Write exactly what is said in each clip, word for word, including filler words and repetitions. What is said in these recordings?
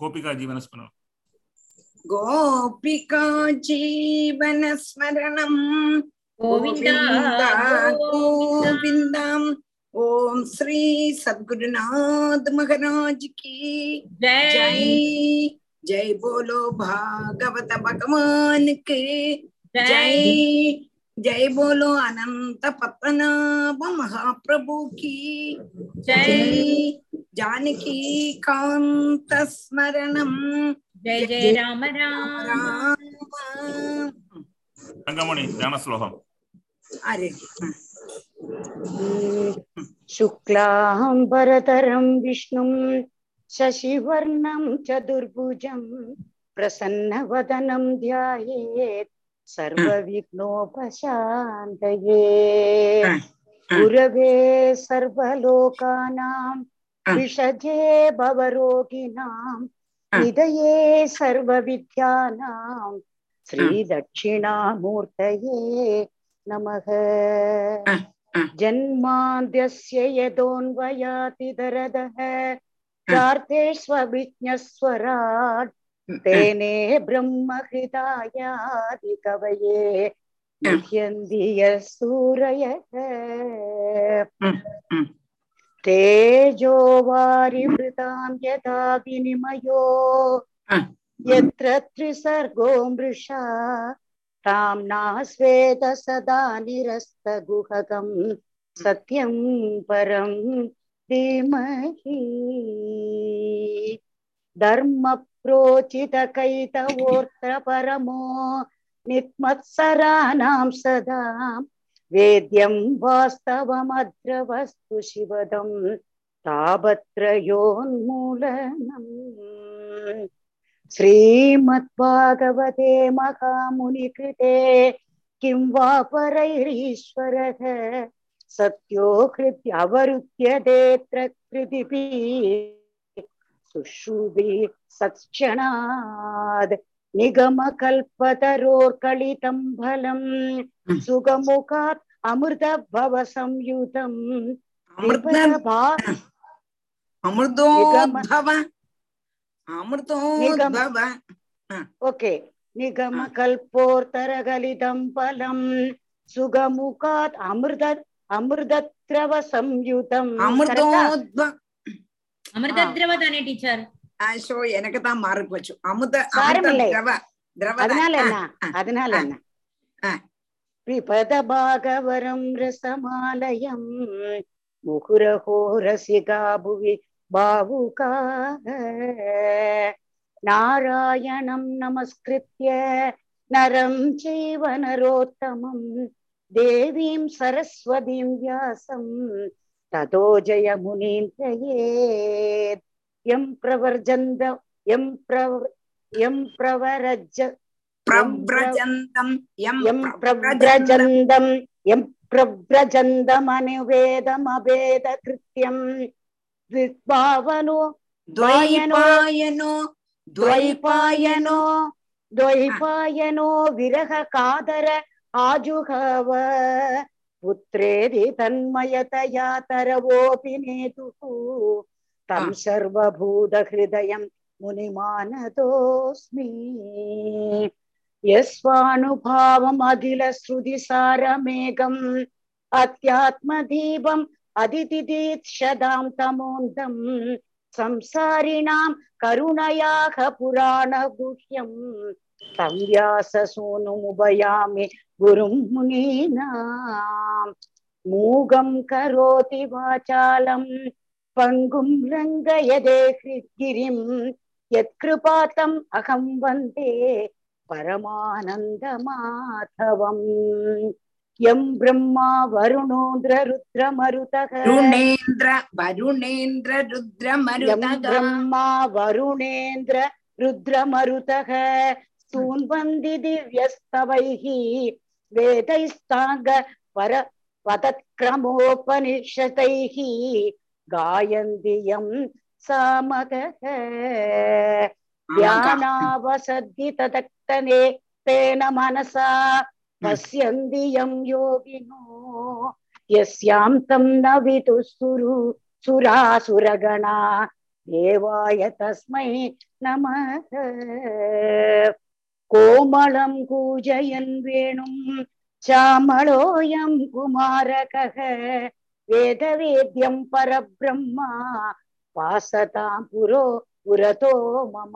கோபிகா ஜீவன ஸ்மரணம். கோபிகா ஜீவன ஸ்மரணம் கோவிந்தா கோவிந்தம். ஓம் ஸ்ரீ சத்குருநாத் மகாராஜ் கி ஜெய். ஜெய் போலோ பாகவத பகவானுக்கு ஜெய். ஜெய் போலோ அனந்த பத்மநாப மகாபிரபு கி ஜெய். ஜானகி காந்த ஸ்மரணம் ஜெய் ஜெய் ராம ராம. ஸ்லோகம் அரே. சுக்லாம்பரதரம் விஷ்ணும் சசிவர்ணம் சதுர்புஜம் பிரசன்னவதனம் த்யாயேத் சர்வவிக்னோபசாந்தயே. குரவே சர்வலோகானாம் விஷஜே பவரோகிணாம் நிதயே சர்வவித்யானாம் ஸ்ரீ தட்சிணாமூர்த்தயே நமஹ. ஜன்மாந்த்யஸ்ய யதோன்வயாதி தரதஹ ார்த்தேஸ்வராட் தேனே பிரம்மஹிதாயாதி கவயே முஹ்யந்திய சூரயஹ. தேஜோ வாரிவ்ருதாம் யதா விநிமயோ யத்ர த்ரிசர்கோ மிருஷா தாம் நாஸ்வேத சதா நிரஸ்த குஹகம் சத்யம் பரம் தீமஹி. தர்ம ப்ரோச்சித கைதவோர்த்த பரமோ நித்மத்சராணாம் சதா வேத்யம் வாஸ்தவமத்ரவஸ்து சிவதம் தாபத்ரயோன்மூலனம். ஸ்ரீமத்பாகவதே மகாமுனிகிருதே கிம் வா பரைரீஸ்வரஹ சத்யோ ஹிருத்ய அவருத்யதே த்ரக்ரிதிபி சுஷ்ருதி சத்க்ஷணாத் நிகமகல்பதரோர்களிதம் பலம் சுகமுகாத் அமிர்தபவ சம்யுதம் அமிர்தோத்பவ அமிர்தோத்பவ. ஓகே. நிகமகல்போர்தரகளிதம் பலம் சுகமுகாத் அமிர்த அமிர்தத்ரவ சம்யுதம் அமிர்தோத்பவ அமிர்தத்ரவ தானே டீச்சர்? சோ எனக்கு தான் மார்க் போச்சு. அமிர்த அமிர்தத்ரவ திரவ அதனால என்ன அதனால என்ன விபதபாகவரம் ரசமாலயம் முகுரஹோ ரசிகா புவி பாவுகா. நாராயணம் நமஸ்கிருத்ய நரம் சைவ நரோத்தமம் தேவீம் சரஸ்வதீம் வியாசம் ததோ ஜய முனீம் பிரயேத். யம் பிரவர்ஜந்த யம் பிரவ யம் பிரவரஜ பிரவ்ரஜந்தம் யம் பிரவ்ரஜந்தம் யம் பிரவ்ரஜந்தம் அனுவேதம் அவேத கிருத்யம் த்விபாவனோ த்வைபாயனோ த்வைபாயனோ த்வைபாயனோ விரஹ காதர ஆஜுகவ புத்ரேதி தன்மயதயா தரவோபி நேதுஹு தம் சர்வபூத ஹிருதயம் முனிமானதோஸ்மி. யஸ்வானுபாவம் அதில ஸ்ருதி சாரமேகம் அத்யாத்ம தீபம் அதிதிதீத்ஷதாம் தமோந்தம் சம்சாரிணாம் கருணயாக புராண குஹ்யம் தம் வியாசசூனுமுபயாமி குரும் முனீனாம். மூகம் கரோதி வாசாலம் பங்கும் லங்கயதே ஹிருத்கிரிம் யத்கிருபாதம் அகம் வந்தே பரமானந்த மாதவம். யம் பிரம்மா வருணோந்திர ருத்ர மருதக வருணேந்திர வருணேந்திர ருத்ர மருதக யம் பிரம்மா வருணேந்திர ருத்ர மருதக சூன்வந்தி திவ்யஸ்தவைஹி வேதைஸ்தாங்க பர பதக்ரமோபனிஷதைஹி காயந்தியம் சாமதஹ. ஞானாவசத்தி ததக்தனே தேன மனசா பஸ்யந்தியம் யோகினோ யஸ்யாம் தம் நவிது சுரு சுராசுரகணா தேவாய தஸ்மை நமஹ. கோமளம் கூஜயன் வேணும் சாமளோயம் குமாரகஹ வேதவேத்யம் பரபிரம்மா பாசதாம் புரோ புரதோ மம.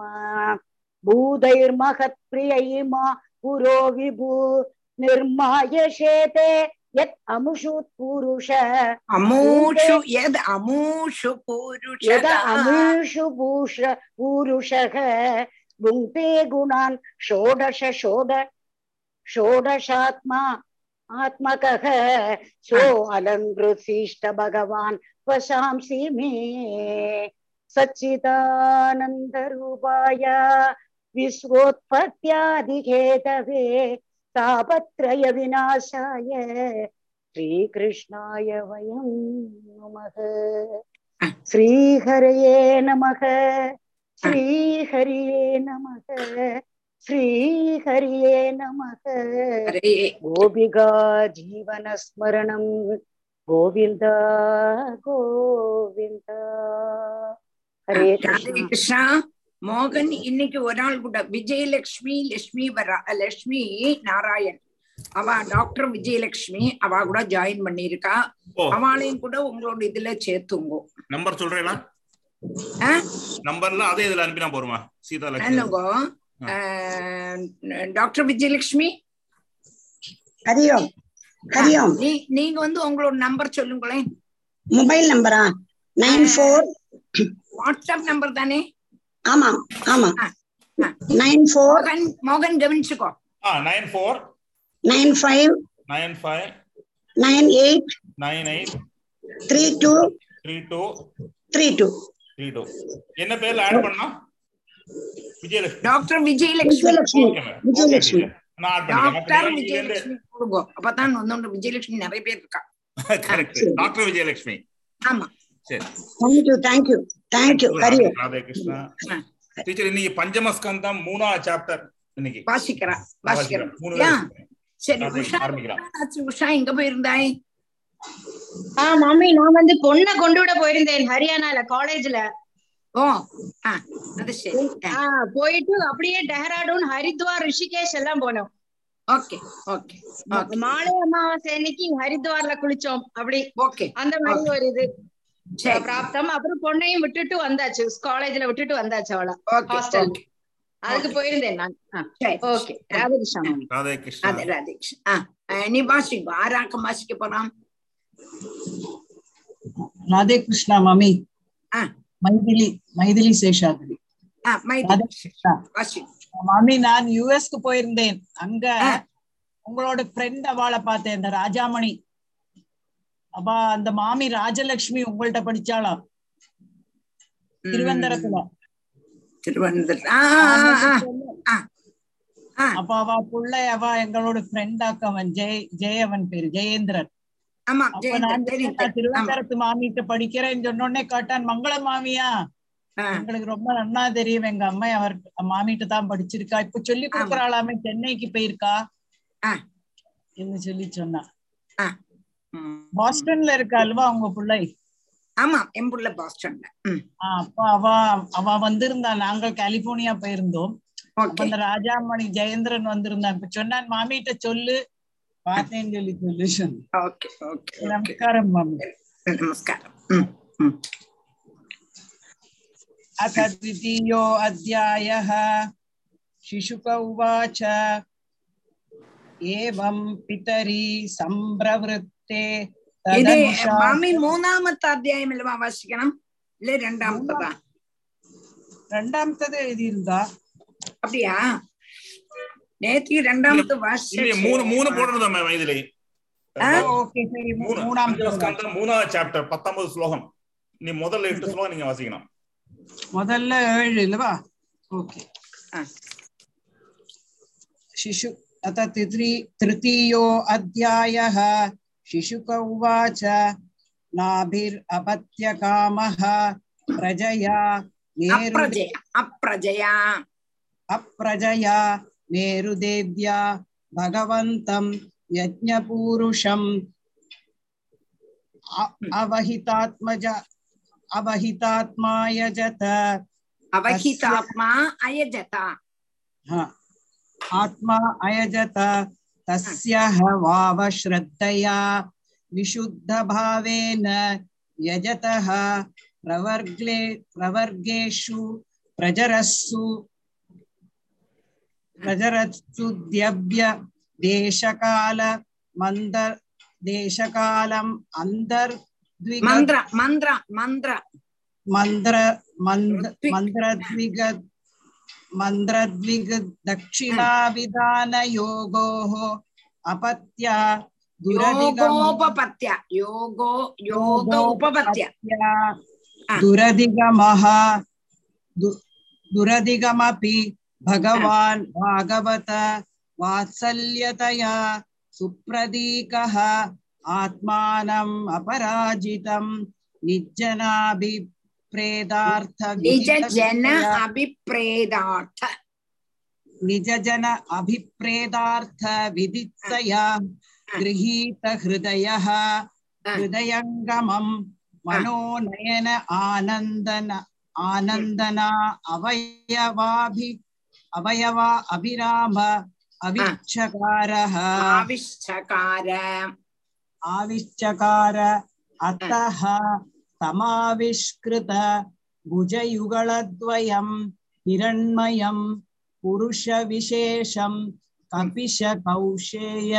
பூதைர்மஹத் பிரியைமா புரோ விபு நிர்மாயசேதே யத் அமுஷு புருஷ அமுஷு யத் அமுஷு புருஷ யத் அமுஷு புருஷ புருஷக புங்தே குணான் ஷோடஷ ஷோட ஷோடஷாத்மா ஆத்மகஹ சோ அலங்கிருஷ்ட பகவான் வசாம்சி மே. சச்சிதானந்த ரூபாய விஸ்வோத்பத்யாதி கேதவே தாபத்ரய விநாசாய ஸ்ரீ கிருஷ்ணாய வயம் நமஹ. ஸ்ரீ ஹரயே நமஹ ஸ்ரீ ஹரியே நமஹ ஸ்ரீ ஹரியே நமஹ. கோபிகா ஜீவன ஸ்மரணம் கோவிந்தா கோவிந்தா. ஹரே கிருஷ்ணா. மோகன் இன்னைக்கு ஒரு ஆள் கூட விஜயலட்சுமி லட்சுமி வரா லட்சுமி நாராயண் அவ டாக்டர் விஜயலட்சுமி அவ கூட ஜாயின் பண்ணிருக்கா. அவளையும் கூட உங்களோட இதுல சேர்த்துங்க. நம்பர் சொல்றேனா நம்பர்ல அதே இதுல அனுப்பினா போறோமா? சீதா லட்சுமி டாக்டர் விஜயலட்சுமி ஹரியோம் ஹரியோம். நீங்க வந்து உங்களோட நம்பர் சொல்லுங்களேன். மொபைல் நம்பரா? Nine four. வாட்ஸ்அப் நம்பர் தானே? ஆமா ஆமா நைன் ஃபோர். மோகன் கவனிச்சுக்கோ. ஆ nine four nine five nine five nine eight nine eight three two three two three two three two. என்ன பேர்ல ஆட் பண்ணா? விஜயலட்சுமி டாக்டர் விஜயலட்சுமி. விஜயலட்சுமி நான் ஆட் பண்ணேன். டாக்டர் விஜயலட்சுமி போடுங்க. அப்பதான் ஒன்னொரு விஜயலட்சுமி நிறைய பேர் இருக்கா. கரெக்ட். டாக்டர் விஜயலட்சுமி. ஆமா ஹரியானால காலேஜ்ல போயிட்டு அப்படியே டெஹ்ராடூன் ஹரித்வார் ரிஷிகேஷ் எல்லாம் போனோம். மாலை அமாவாசை அன்னைக்கு ஹரித்வார்ல குளிச்சோம். அப்படி அந்த மாதிரி ஒரு இது பிராப்தம். அப்புறம் பொண்ணையும் விட்டுட்டு வந்தாச்சு, காலேஜ்ல விட்டுட்டு வந்தாச்சு அவளை ஹாஸ்டல். அதுக்கு போயிருந்தேன் நான். ஓகே. ராதே கிருஷ்ணா. அதே ராதே கிருஷ்ணா. நீ வாசிக்கு ஆராக மாசிக்கு போலாம். ராதே கிருஷ்ணா மாமி. ஆ மைதிலி மைதிலி சேஷாத்ரி. ஆ மைதிலி கிருஷ்ணா வாசி. மாமி நான் யுஎஸ்க்கு போயிருந்தேன். அங்க உங்களோட ஃப்ரெண்ட் அவளை பார்த்தேன், அந்த ராஜாமணி. அப்பா அந்த மாமி ராஜலட்சுமி உங்கள்ட்ட படிச்சாளா திருவனந்தபுரத்துல? அப்ப அவ புள்ள அவ எங்களோட ஃப்ரெண்ட் ஆக்கவன் ஜெய் ஜெயவன் பேரு ஜெயேந்திரன். திருவனந்தபுரத்து மாமிட்ட படிக்கிறேன்னு சொன்னோடனே கேட்டான், மங்களம் மாமியா எங்களுக்கு ரொம்ப நன்னா தெரியும், எங்க அம்மா அவர் மாமிட்ட தான் படிச்சிருக்கா, இப்ப சொல்லி கொடுக்குறாளாமே, சென்னைக்கு போயிருக்கா என்று சொல்லி சொன்னா. பாஸ்டன்ல இருக்கா அல்வா உங்க பிள்ளை? ஆமா என் பிள்ளை பாஸ்டன்ல. அப்ப அவ அவ வந்திருந்தா, நாங்கள் கலிபோர்னியா போயிருந்தோம். அந்த ராஜாமணி ஜெயேந்திரன் வந்திருந்தான். இப்ப சொன்னான் மாமிட்ட சொல்லு பார்த்தேன்னு சொல்லி சொல்லு சொன்ன. நமஸ்காரம் மாமி. நமஸ்காரம். அத த்விதீயோ அத்யாயஹ. சிசுக உவாச ஏவம் பிதரி சம்ப்ரவ்ருத். இது மாமி மூணாமத்த அத்தியாயம் இல்லவா வாசிக்கணும்? இல்ல ரெண்டாமத்ததா? ரெண்டாமத்தது எழுதியிருந்தா? அப்படியா? நேத்தி ரெண்டாமத்து வாசிச்சு மூணு மூணு போடுறதா மேம் இதுல. ஓகே சரி. மூணாவது ஸ்கந்தம் மூணாவது சாப்டர் பத்தொன்பது ஸ்லோகம். நீ முதல்ல எட்டு ஸ்லோகம் நீங்க வாசிக்கணும். முதல்ல ஏழு இல்லவா? ஓகே. சிசு அத தித்ரி திருதியோ அத்தியாயஹ. शिशुक उवाच नाभिरपत्यकामः प्रजया अप्रजया अप्रजया मेरुदेव्या भगवन्तं यज्ञपूरुषं அவஹிதாத்மஜ அவஹிதாத்மா யஜத அவஹிதாத்மா அயஜதா ஆத்மா அயஜத தஸ்ய ஹவாவ ஸ்ரத்தயா விசுத்த பாவேன யஜதஹ பிரவர்க்லே பிரவர்கேஷு பிரஜரஸ்ஸு பிரஜரஸ்ஸு த்யவ்ய தேசகால மந்தர் தேசகாலம் அந்தர் மந்திர மந்திர மந்திர மந்திர மந்திரத்விக மந்திரத்விக தட்சிணாவிதான யோகோஹோ அபத்யா துரதிகோபபத்யா யோகோ யோகோபபத்யா துரதிகமஹ துரதிகமபி பகவான் பாகவத வாத்சல்யதயா சுப்ரதீகஹ ஆத்மானம் அபராஜிதம் நிஜ்ஜனாபி பிரேதார்த்த நிஜஜன அபிப்ரேதார்த்த நிஜஜன அபிப்ரேதார்த்த விதித்தயா கிரஹீத ஹிருதயஹ ஹிருதயங்கமம் மனோநயன ஆனந்தன ஆனந்தனா அவயவாபி அவயவா அபிராம அவிச்சகாரஹ அவிச்சகார ஆவிச்சகார அத்தஹ தமாவிஷ்கிருத புஜயுகளத்வயம் ஹிரண்மயம் புருஷவிசேஷம் கபிஷ கௌஷேய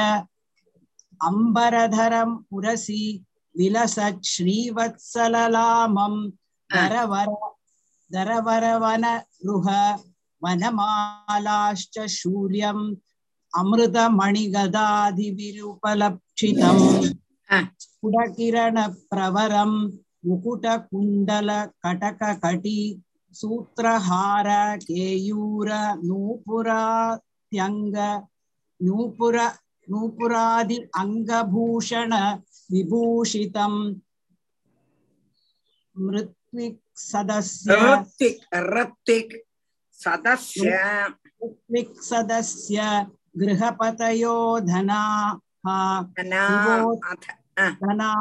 அம்பரதரம் உரசி விலசத் ஸ்ரீவத்சலலாமம் தரவர தரவரவன ருஹ வனமாலாஷ்ச சூரியம் அமிர்தமணிகதாதிவிருபலப்சிதம் ஸ்புடகிரண பிரவரம் முகுட குண்டல கடக கடி சூத்ரஹார கேயூர நூபுராத்யங்க நூபுர நூபுராதி அங்கபூஷண விபூஷிதம் மிருத்விக் சதஸ்ய ரத்விக் ரத்விக் சதஸ்ய மிருத்விக் சதஸ்ய கிரஹபதயோதனா தனா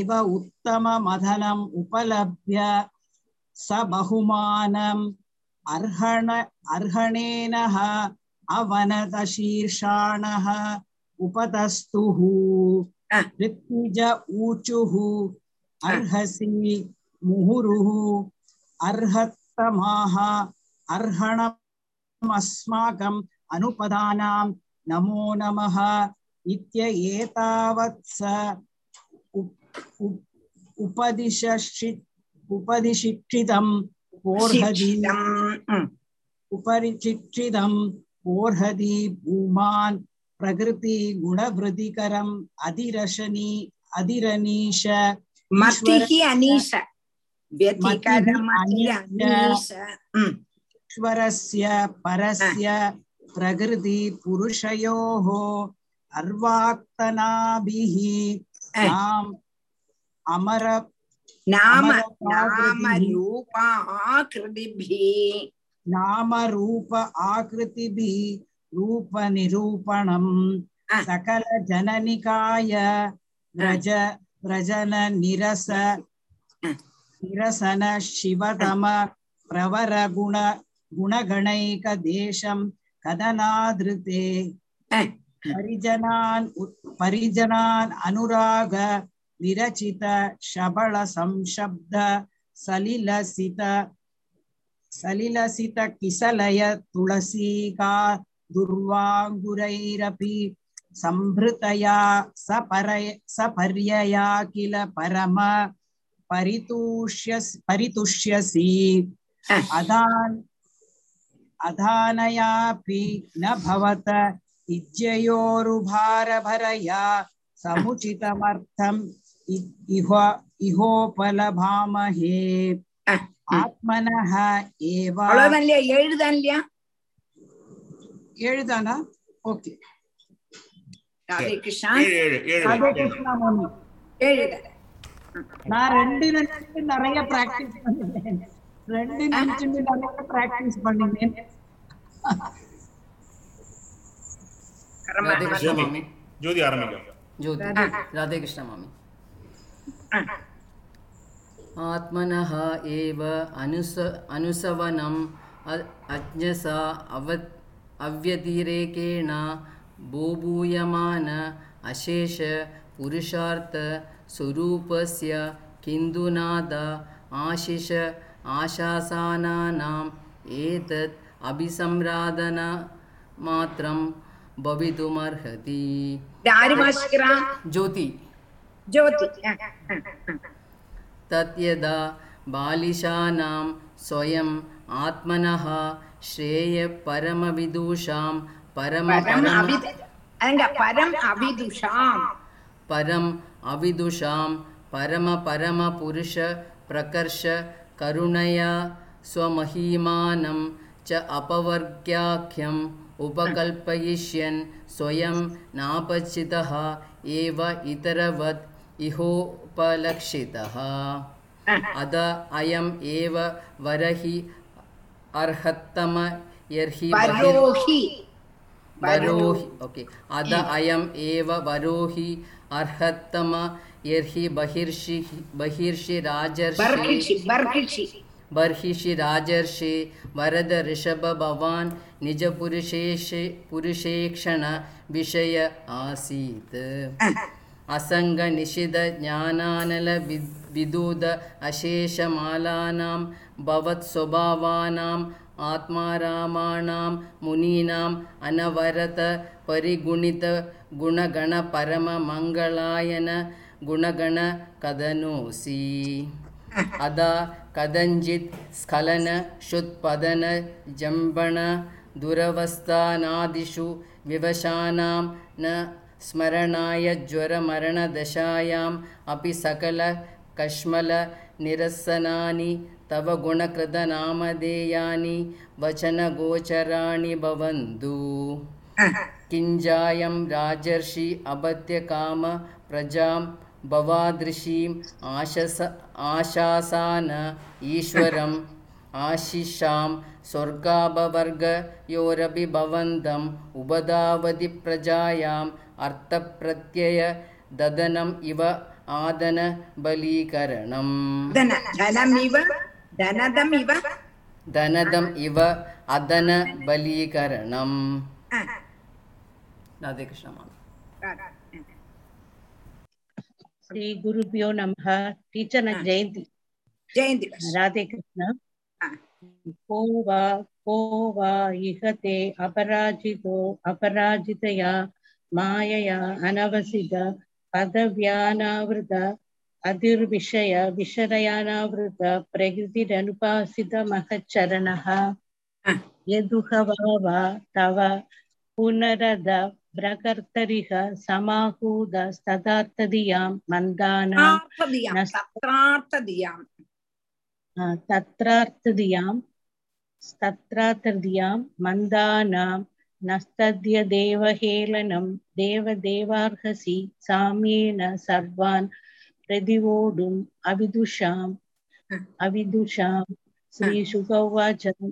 இவ உத்தம மதனம் உபலப்ய ச பஹுமானம் அர்ஹண அர்ஹணேனஹ அவனத சீர்ஷாணஹ உபதஸ்துஹு ரித்விஜ ஊச்சுஹு அர்ஹசி முஹுருஹு அர்ஹத்தமாஹ அர்ஹணமஸ்மாகம் அனுபதானாம் நமோ நமஹ இத்யேதாவத்ஸ உபதிஷி உபதிஷிட்சிதம் போர்ஹதீம் உபரிஷிட்சிதம் போர்ஹதி பூமான் பிரகிருதி குணவ்ருதிகரம் அதிரசனி அதிரனீஷ மத்திஹி அனீஷ வ்யதிகரம் அனீஷ ஈஸ்வரஸ்ய பரஸ்ய பிரகிருதி புருஷயோஹோ அர்வாக்தனாபிஹி நாம் அமர நாம நாம ரூப ஆக்ருதிபிஹி நாம ரூப ஆக்ருதிபிஹி ரூப நிரூபணம் சகல ஜனனிகாய ரஜ ரஜன நிரச நிரசன சிவதம பிரவர குண குணகணைக தேசம் கதனாத்ருதே பரிஜனான் பரிஜனான் அனுராக விரச்சித ஷபள சம்சப்த சலிலசித சலிலசித கிசலய துளசீகா துர்வாங்குரைரபி சம்ப்ருதயா சபரய சபர்யயா கில பரம பரிதுஷ்யஸ் பரிதுஷ்யசி அதான் அதானயாபி ந பவத இஜ்ஜயோருபாரபரயா சமுச்சிதமர்த்தம் இஹோ இஹோபலபாமஹே ஆத்மனஹ ஏவ அவ்வளவுதான்லையா எழுதான்லையா எழுதானா ஓகே ராதே கிருஷ்ணா ராதே கிருஷ்ணா மாமி எழுத நான் ரெண்டு நிமிஷம் நிறைய பிராக்டிஸ் பண்ணிட்டேன் ரெண்டு நிமிஷம் நிறைய பிராக்டிஸ் பண்ணிட்டேன் ராதே கிருஷ்ணா மாமி ஜோதி ஆரம்பிங்க ஜோதி ராதே கிருஷ்ணா மாமி ஆத்மனஹ ஏவ அனுச அனுசவனம் அஜ்ஞசா அவத் அவ்யதிரேகேண போபூயமான அசேஷ புருஷார்த்த சுரூபஸ்ய கிந்துநாத ஆஷிஷ ஆஷாசானானாம் ஏதத் அபிசம்ராதன மாத்திரம் பவிதுமர்ஹதி. ஜோதி தத்யதா பாலிஷானாம் ஸ்வயம் ஆத்மனஹ ஸ்ரேய பரமவிதுஷாம் பரம் பரம் அவிதுஷாம் பரம பரம புருஷ பிரகர்ஷ கருணையா ஸ்வமஹீமானம் ச அபவர்க்யாக்யம் உபகல்பயிஷ்யன் ஸ்வயம் நாபச்சிதஹ ஏவ இதரவத் இஹோபலக்ஷிதஹ அத அயம் ஏவ வரஹி அர்ஹத்தம யர்ஹி வரோஹி வரோஹி ஓகே அத அயம் ஏவ வரோஹி அர்ஹத்தம யர்ஹி பஹிர்ஷி பஹிர்ஷி ராஜர்ஷி बर्हिषि राजर्षि वरद ऋषभ भवान् निज पुरुषेश पुरुषेक्षण विषय आसीत् असंग निषिद ज्ञानानल विदुद अशेष मालानां भवत् स्वभावानां आत्मारामाणां मुनीनां अनवरत परिगुणित गुणगण परम मंगलायन गुणगण कदनोसि अदा कदञ्चित् स्खलन क्षुत्पदन जम्बन दुरवस्थानादिषु विवशानां न स्मरणाय ज्वरमरणदशायाम् अपि सकल कश्मल निरसनानि तव गुणकृतनामधेयानि वचनगोचराणि भवन्तु किञ्जायं राजर्षि अभत्यकाम प्रजां भवादृशीं आशस आशासान ईश्वरम् आशिषां स्वर्गाभवर्गयोरपि भवन्तम् उपधावति प्रजायाम् अर्थप्रत्यय ददनम् इव आदन बलीकरणम् धनदम् इव अदन बलीकरणम्. राधे कृष्ण. ஸ்ரீ குருபியோ நமஹ. டீச்சர் நான் ஜெயந்தி ஜெயந்தி ராதே கிருஷ்ணா. கோவா கோவா இஹதே அபராஜிதோ அபராஜிதயா மாயயா அனவசித பதவியானாவிருத அதிர்விஷய விஷரயானாவிருத பிரகிருதிரனுபாசித மகச்சரணஹ யதுஹவாவா தவ புனரத பிரகர்த்தரிஹ சமாஹூதஸ்ததார்த்ததியாம் மந்தானாம் தத்ரார்த்ததியாம் தத்ரார்த்ததியாம் தத்ரார்த்ததியாம் மந்தானாம் நஸ்தத்ய தேவஹேளனம் தேவதேவார்ஹசி சாமேன சர்வான் பிரதிவோடும் அவிதுஷாம் அவிதுஷாம். ஸ்ரீ சுகவாசம்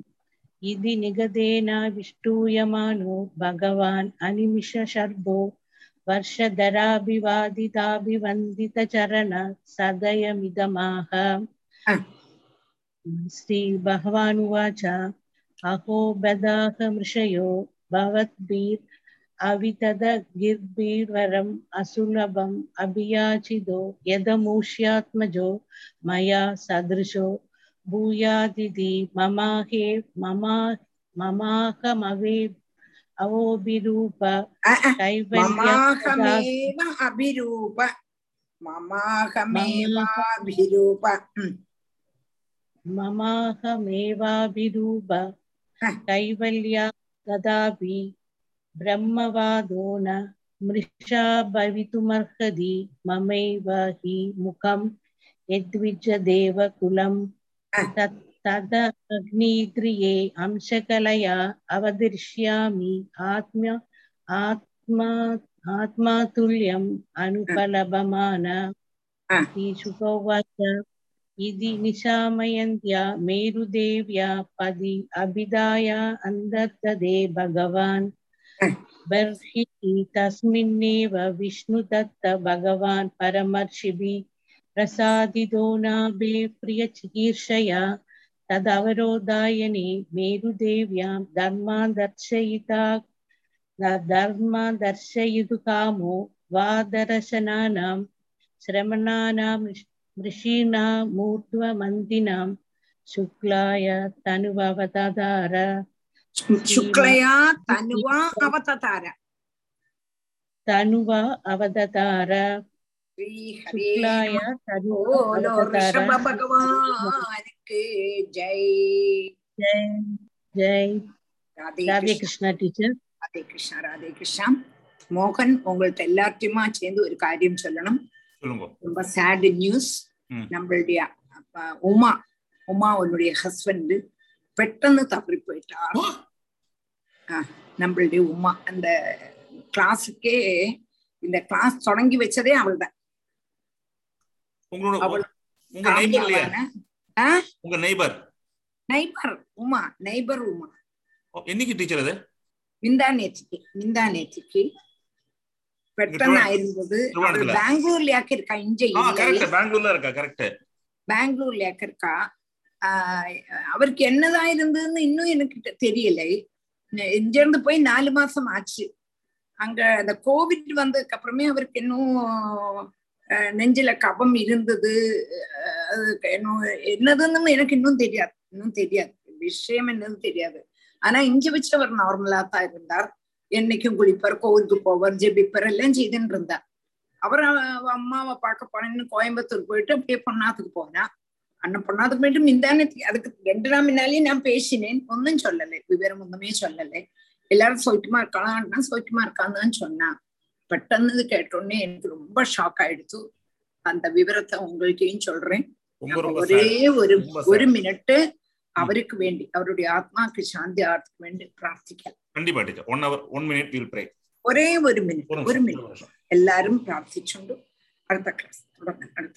इति निगदेना विष्टूयमानो भगवान् अनिमिष शर्भो वर्षधराभिवादिताभिवन्दितचरण सदयमिदमाह. श्री भगवानुवाच अहो बदाह मृषयो भवद्भिर् अवितदगिर्भिर्वरम् असुलभम् अभियाचितो यदमूष्यात्मजो मया सदृशो भूयादिति ममाहे ममा ममाहमवे अवोभिरूप कैवल्यमेव अभिरूप ममाहमेवाभिरूप ममाहमेवाभिरूप कैवल्या तदापि ब्रह्मवादो न मृषा भवितुमर्हति ममैव हि मुखं यद्विजदेव कुलम् तदग्निद्रिये अंशकलया अवदिष्यामि आत्म आत्मा आत्मातुल्यम् अनुपलभमान. श्रीशुकोवाच इति निशामयन्त्या मेरुदेव्या पदि अभिधाया अन्तर्ददे भगवान् बर्हिः तस्मिन्नेव विष्णुदत्त भगवान् परमर्षिभिः பிரசாதிதோ நாபே பிரிய சிகீர்ஷயா ததவரோதாயனே மேருதேவியாம் தர்மா தர்ஷயிதா தர்மா தர்ஷயிது காமோ வாதரசனானாம் ஸ்ரமணானாம் ரிஷீணாம் மூர்த்வ மந்தினாம் சுக்லாய தனுவா அவதார சுக்லயா தனுவா அவதார தனுவா அவதார சுக்லாய தனுவா அவதார பகவானுக்கு ஜெய் ஜெய் ஜெய். ராதே கிருஷ்ணா டீச்சர். ராதே கிருஷ்ணா. ராதே கிருஷ்ணா. மோகன், உங்கள்ட்ட எல்லாத்தையுமா சேர்ந்து ஒரு காரியம் சொல்லணும். ரொம்ப சேட் நியூஸ். நம்மளுடைய உமா உமா உன்னுடைய ஹஸ்பண்ட் பெட்டன்னு தவறி போயிட்டார். நம்மளுடைய உமா அந்த கிளாஸுக்கே இந்த கிளாஸ் தொடங்கி வச்சதே அவள் தான். நெய்பர் உமா நெய்பர் உமா மிந்தா நேற்றுக்கு மிந்தா நேற்றுக்கு பெட்டன்னு ஆயிருந்தது. பெங்களூர்லயாக்க இருக்கா? இங்கே பெங்களூர்லயாக்க இருக்கா? அவருக்கு என்னதான் இருந்ததுன்னு இன்னும் எனக்கு தெரியலை. இங்கிருந்து போய் நாலு மாசம் ஆச்சு. அங்க அந்த கோவிட் வந்ததுக்கு அப்புறமே அவருக்கு இன்னும் நெஞ்சில கபம் இருந்தது. என்னதுன்னு எனக்கு இன்னும் தெரியாது. இன்னும் தெரியாது விஷயம் என்னன்னு தெரியாது. ஆனா இஞ்சி வச்சு அவர் நார்மலா தான் இருந்தார். என்னைக்கும் குளிப்பார், கோவிலுக்கு போவார், ஜெபிப்பார், எல்லாம் செய்துன்னு இருந்தார். அவர் அம்மாவை பார்க்க போனேன்னு கோயம்புத்தூர் போயிட்டு அப்படியே பொன்னாத்துக்கு போனா அண்ணன் பொண்ணாதுக்கு போயிட்டு மிந்தானத்துக்கு அதுக்கு ரெண்டு நாள் முன்னாலேயே நான் பேசினேன். ஒன்னும் சொல்லலை, விவரம் ஒன்றுமே சொல்லலை. எல்லாரும் சோய்ட்டுமா இருக்கானா சோய்ட்டுமா இருக்கான்னு சொன்னான். பெட்டன்னு கேட்டோடனே எனக்கு ரொம்ப ஷாக் ஆயிடுச்சு. அந்த விவரத்தை உங்கள்கிட்டையும் சொல்றேன். ஒரே ஒரு ஒரு மினிட்டு அவருக்கு வேண்டி அவருடைய ஆத்மாவுக்கு சாந்தி ஆகிறதுக்கு வேண்டி பிரார்த்திக்கலாம். ஒரே ஒரு மினிட் ஒரு மினிட் எல்லாரும் பிரார்த்திச்சுண்டு அடுத்த கிளாஸ் தொடங்க. அடுத்த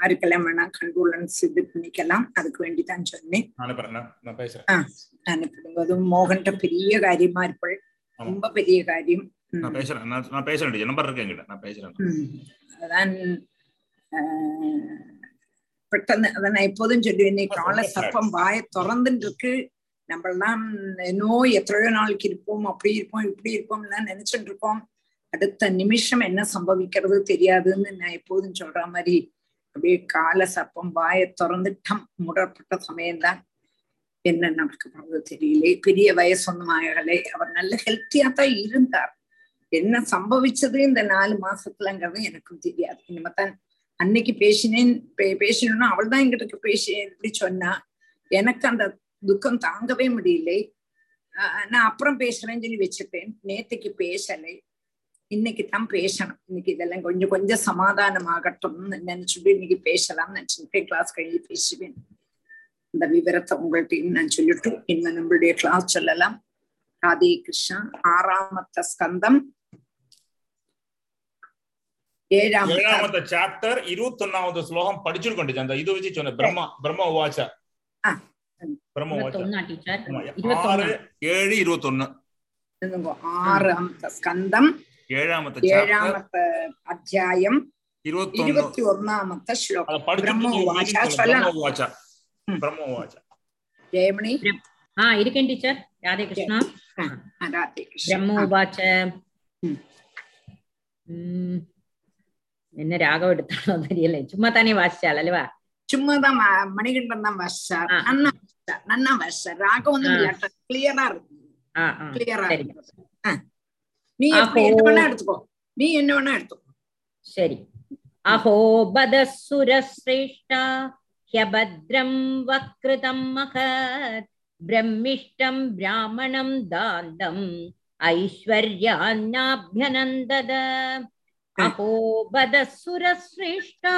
யாருக்கெல்லாம் வேணா கண்ட்ரோலன்ஸ் இது பண்ணிக்கலாம். அதுக்கு வேண்டிதான் சொன்னேன். அனுப்பிடுங்க. அது மோகன் பெரிய காரியமா இருப்பள். ரொம்ப பெரிய காரியம். அதான் பெட்டன்னு அதான் நான் எப்போதும் சொல்லுவேன். இன்னைக்கு கால சப்பம் வாய திறந்துட்டு இருக்கு. நம்மளாம் நோய் எத்தனையோ நாளைக்கு இருப்போம், அப்படி இருப்போம், இப்படி இருப்போம் எல்லாம் நினைச்சுட்டு இருக்கோம். அடுத்த நிமிஷம் என்ன சம்பவிக்கிறது தெரியாதுன்னு நான் எப்போதும் சொல்ற மாதிரி அப்படியே கால சப்பம் வாய திறந்துட்டம் முடப்பட்ட சமயம்தான் என்ன நடக்க போறது தெரியல. பெரிய வயசு ஒன்றும் ஆகலை. அவர் நல்ல ஹெல்த்தியா தான் இருந்தார். என்ன சம்பவிச்சது இந்த நாலு மாசத்துலங்கிறது எனக்கும் தெரியாது. இனிமே தான் அன்னைக்கு பேசினேன். பேசணும்னா அவள் தான் எங்கிட்ட பேசி எப்படி சொன்னா எனக்கு அந்த துக்கம் தாங்கவே முடியலை. நான் அப்புறம் பேசுறேன்னு சொல்லி வச்சுட்டேன். நேற்றுக்கு பேசலை, இன்னைக்கு தான் பேசணும். இன்னைக்கு இதெல்லாம் கொஞ்சம் கொஞ்சம் சமாதானம் ஆகட்டும்னு நினைச்சுட்டு இன்னைக்கு பேசலாம்னு நினைச்சுட்டு கிளாஸ் கழிஞ்சு பேசுவேன். இந்த விவரத்தை உங்கள்கிட்ட நான் சொல்லிட்டு இன்னும் நம்மளுடைய கிளாஸ் சொல்லலாம். ராதே கிருஷ்ணா. ஆறாமத்த ஸ்கந்தம் ஏழாம் சாப்டர் இருபத்தி ஒன்னாவது ஸ்லோகம் படிச்சுட்டு பிரம்மா பிரம்ம உவாச்ச பிரம்ம உவாச்ச ஏழு இருபத்தி ஒன்னு ஆறாமத்த ஸ்கந்தம் ஏழாமத்த அத்தியாயம் இருபத்தி ஒன்னாமத்த ஸ்லோகம் பிரம்ம உவாச்ச சொல்லலாம். ஜெயமணி இருக்கேன் டீச்சர். ராதே கிருஷ்ணா. ராதே கிருஷ்ணா. பிரம்ம உவாச்ச என்ன ராகம் எடுத்தாலும் தெரியல. சும்மா தானே வாசிச்சாள் அல்லவா? சும்மாதான் மணிகண்டன் தான் வாசிச்சார். நன்னா நன்னா வாசிச்சார். ராகம் வந்து கிளியரா இருக்கு. கிளியரா இருக்கு. நீ என்ன வேணா எடுத்துக்கோ. நீ என்ன வேணா எடுத்துக்கோ. சரி. அஹோ பதசுரஸ்ரேஷ்டா ஹ்யபத்ரம் வக்ருதம் மகத் பிரம்மிஷ்டம் பிராமணம் தாந்தம் ஐஸ்வர்யான்னாப்யநந்தத அஹோபதசுரஸ்ரேஷ்டா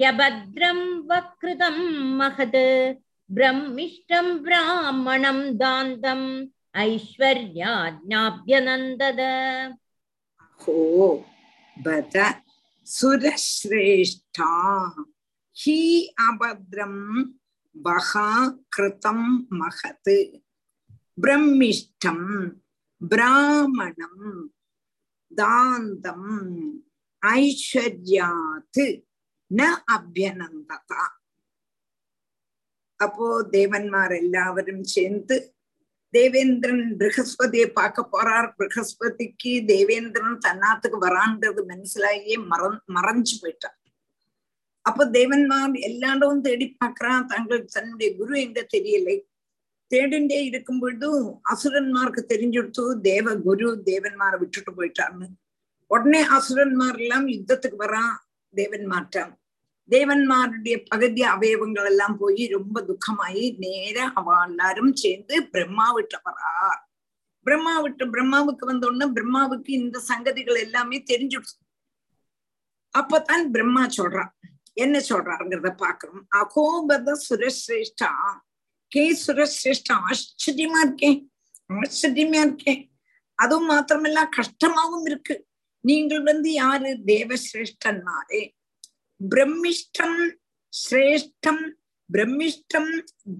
ஹ்யபத்ரம் வக்ருதம் மஹத் பிரம்மிஷ்டம் பிராமணம் தாந்தம் ஐஸ்வர்யான்னாப்யநந்தத சுரஸ்ரேஷ்டா ஹி அபத்ரம் வஹா கிருதம் மகத் பிரம்மிஷ்டம் பிராமணம் தாந்தம் ஐஸ்வர்யாத் ந அப்யநந்ததா. அப்போ தேவன்மார் எல்லாவரும் சேர்ந்து தேவேந்திரன் பிருகஸ்பதியை பார்க்க போறார். பிருகஸ்பதிக்கு தேவேந்திரன் தன்னாத்துக்கு வரான்றது மனசிலாயே மற மறைஞ்சு போயிட்டார். அப்ப தேவன்மார் எல்லாரும் தேடி பார்க்கிறான். தங்களுக்கு தன்னுடைய குரு எங்க தெரியலை. தேடிண்டே இருக்கும் பொழுதும் அசுரன்மாருக்கு தெரிஞ்சுடுத்து தேவ குரு தேவன்மாரை விட்டுட்டு போயிட்டார்னு. உடனே அசுரன்மார் எல்லாம் யுத்தத்துக்கு வரான் தேவன்மார்ட்டான். தேவன்மாருடைய பகுதி அவயவங்கள் எல்லாம் போய் ரொம்ப துக்கமாயி நேர அவ எல்லாரும் சேர்ந்து பிரம்மா விட்டு வரார். பிரம்மா விட்டு பிரம்மாவுக்கு வந்தோடனே பிரம்மாவுக்கு இந்த சங்கதிகள் எல்லாமே தெரிஞ்சுடுச்சு. அப்பதான் பிரம்மா சொல்றான், என்ன சொல்றாருங்கிறத பாக்குறோம். அகோபத சுரஸ்ரேஷ்டா கே சுரஸ்ரேஷ்டா ஆச்சரியமா இருக்கேன், ஆச்சரியமா இருக்கேன். அதுவும் மாத்திரமல்ல கஷ்டமாவும் இருக்கு. நீங்கள் வந்து யாரு? தேவசிரேஷ்டன்மாரே. பிரம்மிஷ்டம் சிரேஷ்டம் பிரம்மிஷ்டம்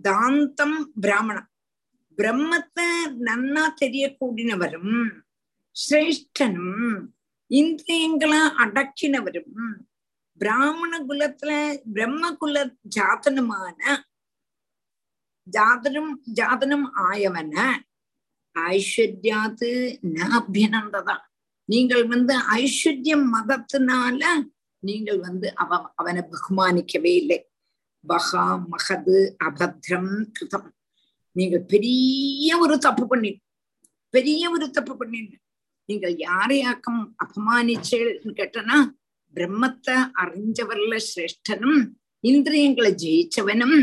தாந்தம் பிராமணம், பிரம்மத்தை நன்னா தெரியக்கூடியவரும் சிரேஷ்டனும் இந்திரியங்களா அடக்கினவரும் பிராமண குலத்துல பிரம்ம குல ஜாதனுமான ஜாதனும் ஜாதனும் ஆயவன ஐஸ்வர்யாது ந அபியனந்ததா. நீங்கள் வந்து ஐஸ்வர்யம் மதத்தினால நீங்கள் வந்து அவ அவனை பகுமானிக்கவே இல்லை. பகா மகது அபத்ரம் கிருதம், நீங்கள் பெரிய ஒரு தப்பு பண்ணிடு பெரிய ஒரு தப்பு பண்ணிடு நீங்கள் யாரையாக்கம் அபமானிச்சேன்னு கேட்டனா பிரம்மத்தை அறிஞ்சவர்ல சிரேஷ்டனும் இந்திரியங்களை ஜெயிச்சவனும்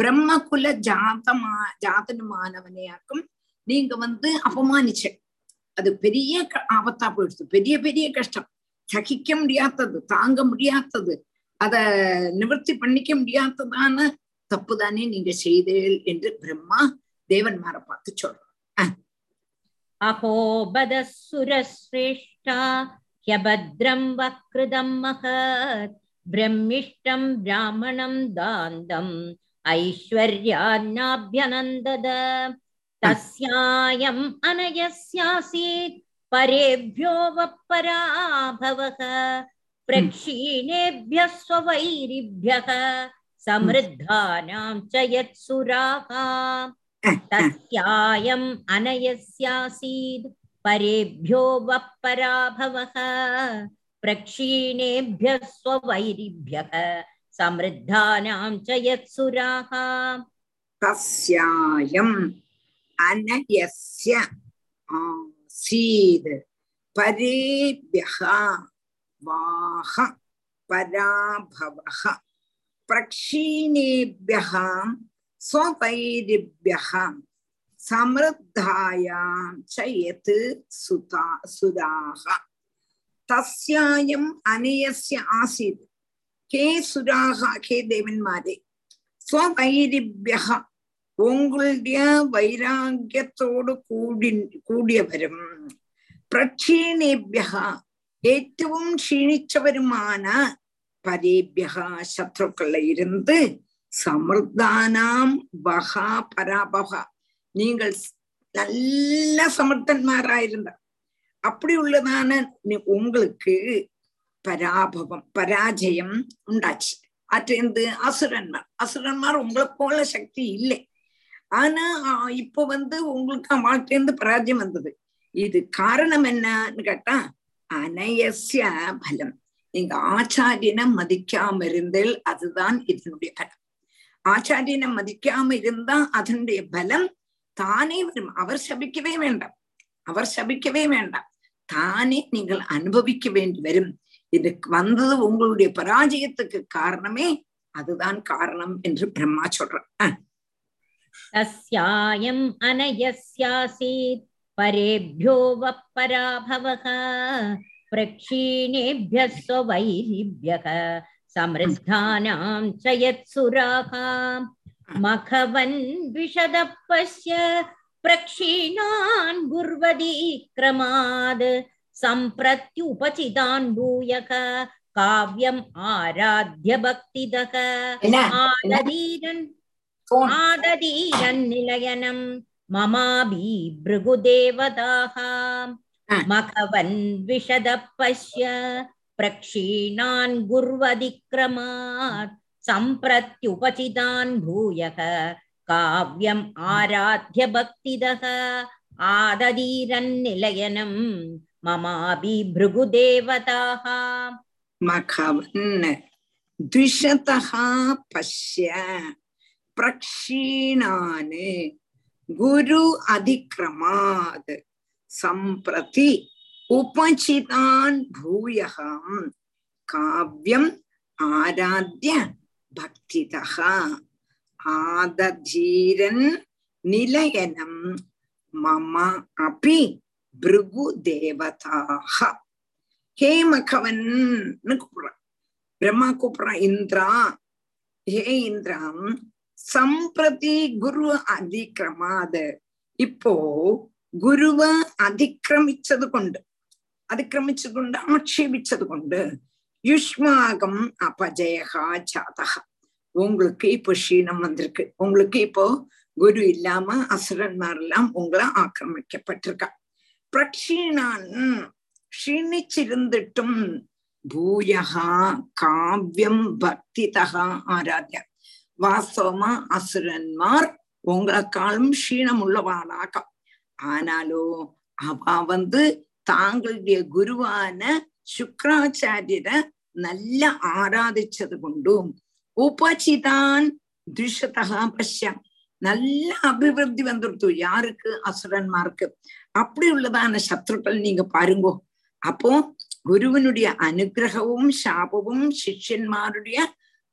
பிரம்ம குல ஜாதமா ஜாதனுமானவனையாக்கும் நீங்க வந்து அபமானிச்ச. அது பெரிய ஆபத்தா போயிடுச்சு, பெரிய பெரிய கஷ்டம், சகிக்க முடியாதது, தாங்க முடியாதது, அத நிவர்த்தி பண்ணிக்க முடியாததான தப்புதானே நீங்க செய்தீர்கள் என்று பிரம்மா தேவன்மாரை பார்த்து சொல்றான். அஹோபதசுரஸ்ரேஷ்டா ஹ்யபத்ரம் வக்ருதம் மஹத் பிரம்மிஷ்டம் பிராமணம் தாந்தம் ஐஸ்வர்யான்னாப்யநந்தத தஸ்யாயம் அனயஸ்யாசீத் பரேப்யோ வப்பராபவஹ பிரக்ஷீணேப்யஸ் ஸ்வவைரிப்யஹ சம்ருத்தானாம் ச யத்சுராஹ தஸ்யாயம் அனயஸ்யாசீத் பரேப்யோ வப்பராபவஹ பிரக்ஷீணேப்யஸ் ஸ்வவைரிப்யஹ சம்ருத்தானாம் ச யத்சுராஹ தஸ்யாயம் அனயஸ்ய சீத் பரேப்யஹ வாஹ பராபவஹ பிரக்ஷீணேப்யஹ ஸ்வவைரிப்யஹ சம்ருத்தாயாம் ச யத் சுதா சுராஹ தஸ்யாயம் அனயஸ்ய ஆசீத் கே சுராஹ கே தேவன்மாரே ஸ்வவைரிப்யஹ உங்களுடைய வைராக்கியத்தோடு கூடி கூடியவரும் பிரக்ஷீணேப்யஹ ஏற்றவும் க்ஷீணிச்சவருமான பரேப்யஹ சத்ருக்கள் இருந்து சமர்த்தானாம் பஹா பராபஹ நீங்கள் நல்ல சமர்த்தன்மாராயிருந்த அப்படி உள்ளதான உங்களுக்கு பராபவம் பராஜயம் உண்டாச்சு. அற்றேந்து அசுரன்மார் அசுரன்மார் உங்களை போல சக்தி இல்லை. ஆனா இப்ப வந்து உங்களுக்கு வாழ்க்கையிலிருந்து பராஜயம் வந்தது. இது காரணம் என்னன்னு கேட்டா அனயசிய பலம். நீங்க ஆச்சாரியனை மதிக்காம இருந்தால் அதுதான் இதனுடைய பலம். ஆச்சாரியனை மதிக்காம இருந்தா அதனுடைய பலம் தானே வரும். அவர் சபிக்கவே வேண்டாம், அவர் சபிக்கவே வேண்டாம், தானே நீங்கள் அனுபவிக்க வேண்டி வரும். இதுக்கு வந்தது உங்களுடைய பராஜயத்துக்கு காரணமே அதுதான் காரணம் என்று பிரம்மா சொல்றான். தஸ்யாயம் அனயஸ்யாசீத் பரேப்யோ வப்பராபவஹ பிரக்ஷீணேப்ய ஸ்வவைரிப்யஹ சம்ருத்தானாம் சயத்சுராஹ மகவன் விஷதப்பஸ்ய பிரக்ஷீணான் குர்வதி க்ரமாத் சம்பிரத்யுபசிதான் பூயக காவ்யம் ஆராத்ய பக்திதக ஆததீரன் ஆததீரன் நிலயனம் மமாபி ப்ருகுதேவதாக மகவன் விஷதப்பஸ்ய பிரக்ஷீணான் குர்வதி க்ரமாத் சம்பிரத்யுபசிதான் பூயக காவ்யம் ஆராத்ய பக்திதக ஆததீரன் நிலயனம் மமாபி ப்ருகுதேவதாக மகவன் த்விஷதஹா பஷ்ய பிரக்ஷீணானு குரு அதிக்ரமாத் சம்பிரதி உபசிதான் பூயகம் காவ்யம் ஆராத்ய பக்திதஹா ஆததீரன் நிலயனம் மம அபி பிருகு தேவதாக. ஹே மகவன் கூப்பிடுறான், பிரம்மா கூப்பிடுறான், இந்திரா ஹே இந்திரம் சம்பிரதி குரு அதிக்ரமாது, இப்போ குருவ அதிக்ரமிச்சது கொண்டு அதிக்ரமிச்சது கொண்டு ஆட்சேபிச்சது கொண்டு யுஷ்மாகம் அபஜயகா ஜாதக, உங்களுக்கு இப்போ க்ஷீணம் வந்திருக்கு, உங்களுக்கு இப்போ குரு இல்லாம அசுரன்மார் எல்லாம் உங்களை ஆக்கிரமிக்கப்பட்டிருக்கா. பிரக்ஷீணான் க்ஷீணிச்சிருந்துட்டும் பூயகா காவ்யம் பக்திதகா ஆராத்யா, வாஸ்தவமா அசுரன்மார் உங்களை காலம் க்ஷீணம் உள்ளவாளாக, ஆனாலோ அவ வந்து தாங்களுடைய குருவான சுக்கராச்சாரியரை நல்லா ஆராதிச்சது கொண்டும் உபசிதான் திஷதகா பஷ்யம், நல்ல அபிவிருத்தி வந்துடுத்து யாருக்கு அசுரன்மார்க்கு, அப்படி உள்ளதான சத்ருக்கள் நீங்க பாருங்கோ. அப்போ குருவனுடைய அனுகிரகமும் சாபமும் சிஷ்யன்மாருடைய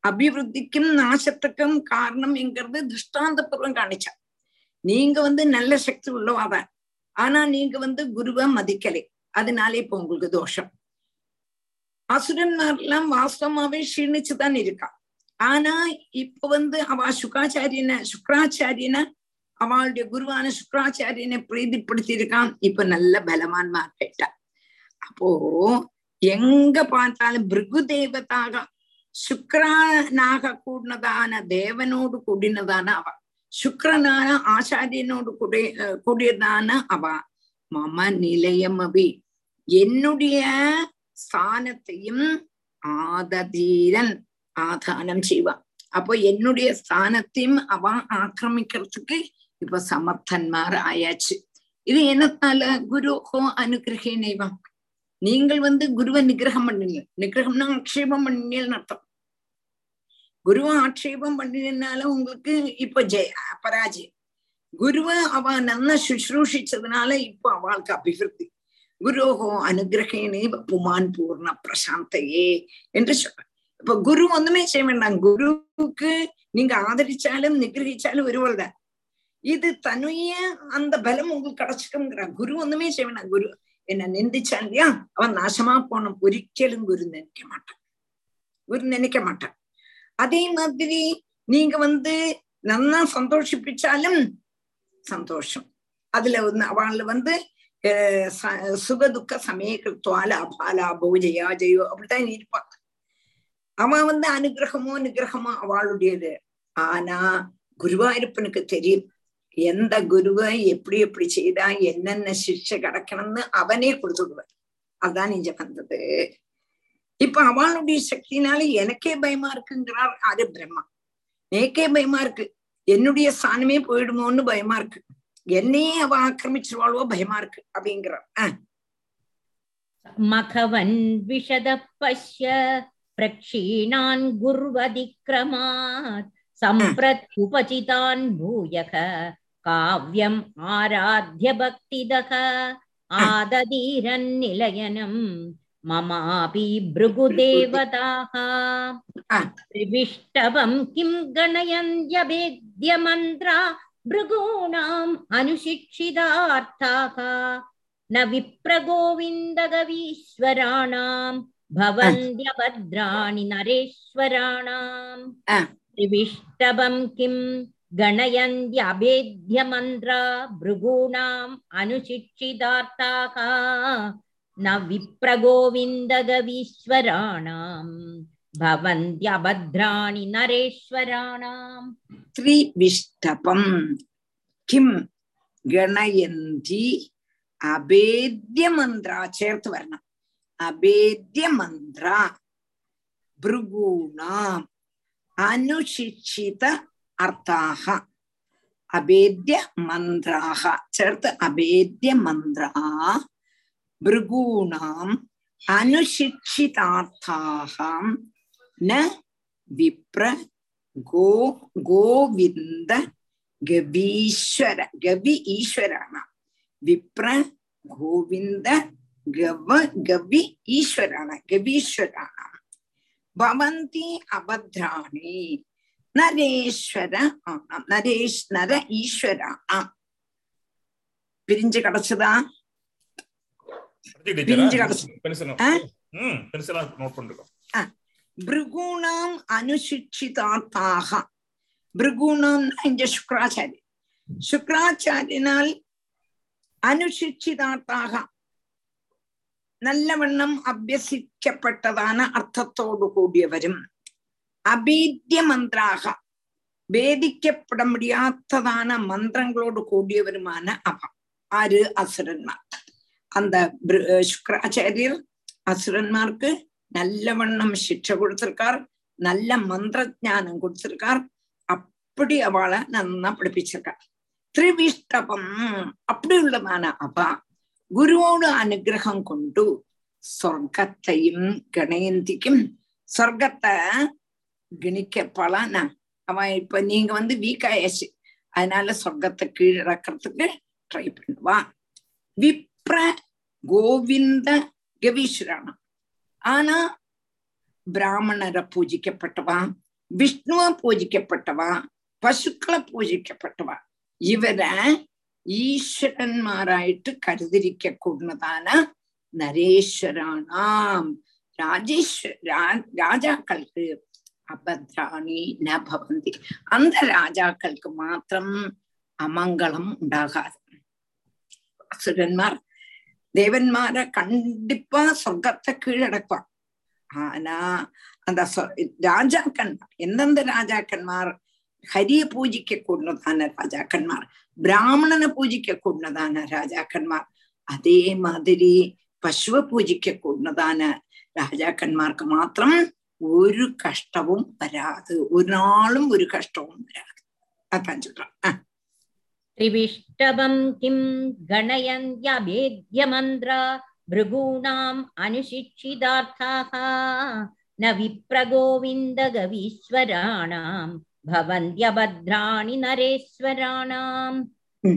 அபிவிருத்திக்கும் நாசத்துக்கும் காரணம் என்கிறது திருஷ்டாந்த பூர்வம் காணிச்சா. நீங்க வந்து நல்ல சக்தி உள்ளவாதான், ஆனா நீங்க வந்து குருவை மதிக்கலை, அதனாலே இப்போ உங்களுக்கு தோஷம். அசுரன்மார் எல்லாம் வாஸ்தவமாவே க்ஷீணிச்சுதான் இருக்கா, ஆனா இப்ப வந்து அவ சுக்காச்சாரியனை சுக்கராச்சாரியனை அவளுடைய குருவான சுக்கராச்சாரியனை பிரீதிப்படுத்தி இருக்கான், இப்ப நல்ல பலவான்மா கேட்டா. அப்போ எங்க பார்த்தாலும் பிருகு தேவதாக சுக்கரனாக கூடினதான தேவனோடு கூடினதான அவ, சுக்கரனான ஆச்சாரியனோடு கூடிய கூடியதான அவ மம நிலையம் அபி என்னுடைய ஸ்தானத்தையும் ஆததீரன் ஆதானம் செய்வா. அப்போ என்னுடைய ஸ்தானத்தையும் அவன் ஆக்கிரமிக்கிறதுக்கு இப்ப சமர்த்தன்மார் ஆயாச்சு. இது என்னத்தால குருஹோ அனுகிரகினைவான், நீங்கள் வந்து குருவை நிகிரகம் பண்ணினீங்க, நிகிரகம்னா ஆட்சேபம் பண்ணினீங்கன்னு அர்த்தம். குருவை ஆட்சேபம் பண்ணினால உங்களுக்கு இப்ப ஜெய பராஜயம், குருவை அவ நல்லா சுஷ்ரூஷிச்சதுனால இப்போ அவளுக்கு அபிவிருத்தி. குருஹோ அனுகிரகினை புமான் பூர்ண பிரசாந்தையே என்று சொல்ற. இப்ப குரு ஒண்ணுமே செய்ய வேண்டாம், குருவுக்கு நீங்க ஆதரிச்சாலும் நிகிரகிச்சாலும் ஒருவள் தான், இது தனிய அந்த பலம் உங்களுக்கு கிடைச்சிக்கும்ங்கிற. குரு ஒண்ணுமே செய்ய வேண்டாம், குரு என்ன நிந்திச்சான் இல்லையா அவன் நாசமா போனும், ஒரிக்கலும் குரு நினைக்க மாட்டான், குரு நினைக்க மாட்டான். அதே மாதிரி நீங்க வந்து நல்லா சந்தோஷிப்பிச்சாலும் சந்தோஷம் அதுல வந்து அவள வந்து அஹ் சுக துக்க சமயத்துவால அபாலா பூஜையா ஜெயோ அப்படித்தான் இருப்பாங்க. அவன் வந்து அனுகிரகமோ நிகிரகமோ அவளுடையது. ஆனா குருவாயிருப்பனுக்கு தெரியும் எந்த குருவை எப்படி எப்படி செய்தா என்னென்ன சிக்ஷை கிடைக்கணும்னு அவனே கொடுத்துடுவார். அதுதான் இங்க வந்தது. இப்ப அவளுடைய சக்தினால எனக்கே பயமா இருக்குங்கிறார் அது பிரம்மா. எனக்கே பயமா இருக்கு, என்னுடைய ஸ்தானமே போயிடுமோன்னு பயமா இருக்கு, என்னையே அவ ஆக்கிரமிச்சிருவாளோ பயமா இருக்கு அப்படிங்கிறார். ஆஹ் மகவன் விஷத பஷ்ய பிரக்ஷீணான் குர்வதி க்ரமாத் சம்பிரத் உபசிதான் பூயக காவ்யம் ஆராத்ய பக்திதக ஆததீரன் நிலயனம் மமாபி ப்ருகு தேவதாக த்ரிவிஷ்டவம் கிம் கணயந்த்ய வேத்ய மந்த்ரா பிருகூணாம் அனுஷிக்ஷிதார்த்தாக ந விப்ரகோவிந்தகவீஸ்வராணாம் பவந்த்ய பத்ராணி நரேஸ்வராணாம் திவிஷ்டபம் கிம் கணயந்த்ய அபேத்ய மந்த்ரா பிருகூணாம் அனுஷிக்ஷிதார்த்தாக ந விப்ரகோவிந்தகவீஸ்வராணாம் பவந்த்ய பத்ராணி நரேஸ்வராணாம் திரிவிஷ்டபம் கிம் கணயந்தி அபேத்ய மந்த்ரா சேர்த்து வரணும். அபேத்ய மந்த்ரா பிருகூணாம் அனுஷிச்சித அர்த்தாக அபேத்ய மந்த்ராக சேர்த்து அபேத்ய மந்த்ரா பிருகூணாம் அனுஷிச்சிதார்த்தாகம் ந விப்ர கோ கோவிந்த கவீஸ்வர கவி ஈஸ்வரான விப்ர கோவிந்த கவ கவி ஈஸ்வரான கவீஸ்வரான பவந்தி அபத்ராணி நரேஸ்வர ஆனாம் நரேஷ் நர ஈஸ்வரானாம். பிரிஞ்சு கிடைச்சதா? பிருகூணாம் அனுஷிச்சிதார்த்தாக பிருகூணாம்னா இங்க சுக்ராச்சாரி சுக்ராச்சாரியனால் அனுஷிச்சிதார்த்தாக நல்லவண்ணம் அபியசிக்கப்பட்டதான அர்த்தத்தோடு கூடியவரும் அபேத்ய மந்திராக வேதிக்கப்பட முடியாததான மந்திரங்களோடு கூடியவருமான அவன் ஆறு அசுரன்மார். அந்த சுக்கராச்சாரியர் அசுரன்மார்க்கு நல்லவண்ணம் சிக்ஷ கொடுத்திருக்கார், நல்ல மந்திர ஜானம் கொடுத்திருக்கார். அப்படி அவளை நல்லா படிப்பிச்சிருக்கார். திரிவிஷ்டபம் அப்படி உள்ளதான அவ குருவோடு அனுகிரகம் கொண்டு சொர்க்கத்தையும் கணயந்திக்கும் சொர்க்கத்தை கணிக்கப்பலான அவன் இப்ப நீங்க வந்து வீக் ஆயாச்சு, அதனால சொர்க்கத்தை கீழிறக்கிறதுக்கு ட்ரை பண்ணுவான். விப்ர கோவிந்த கவீஸ்வரான ஆனா பிராமணரை பூஜிக்கப்பட்டவா, விஷ்ணுவ பூஜிக்கப்பட்டவா, பசுக்களை பூஜிக்கப்பட்டவா, இவர ஈஸ்வரன்மாராய்ட்டு கருதிக்க கூடதான நரேஸ்வரானாம் ராஜேஸ்வரா ராஜாக்களுக்கு அபத்ராணி நபவந்தி அந்த ராஜாக்களுக்கு மாத்திரம் அமங்கலம் உண்டாகாது. அசுரன்மார் தேவன்மார கண்டிப்பா சொர்க்கத்தை கீழடக்குவான். ஆனா அந்த ராஜாக்கன்மார் எந்தெந்த ராஜாக்கன்மார் ஹரிய பூஜிக்க கூடதான ராஜாக்கன்மார் பிராமணனை பூஜிக்க கூடதான ராஜாக்கன்மார் அதே மாதிரி பசுவை பூஜிக்க கூடதான ராஜாக்கன்மார்க்கு மாத்திரம் ஒரு கஷ்டமும் வராது, ஒரு நாளும் ஒரு கஷ்டமும் வராது. அதான் சொல்றான். திரிவிஷ்டபம் கிம் கணயந்த்ய அபேத்ய மந்த்ரா பிருகூணாம் அனுஷிக்ஷிதார்த்தாக ந விப்ரகோவிந்த கவீஸ்வராணாம் பவந்த்ய பத்ராணி நரேஸ்வராணாம்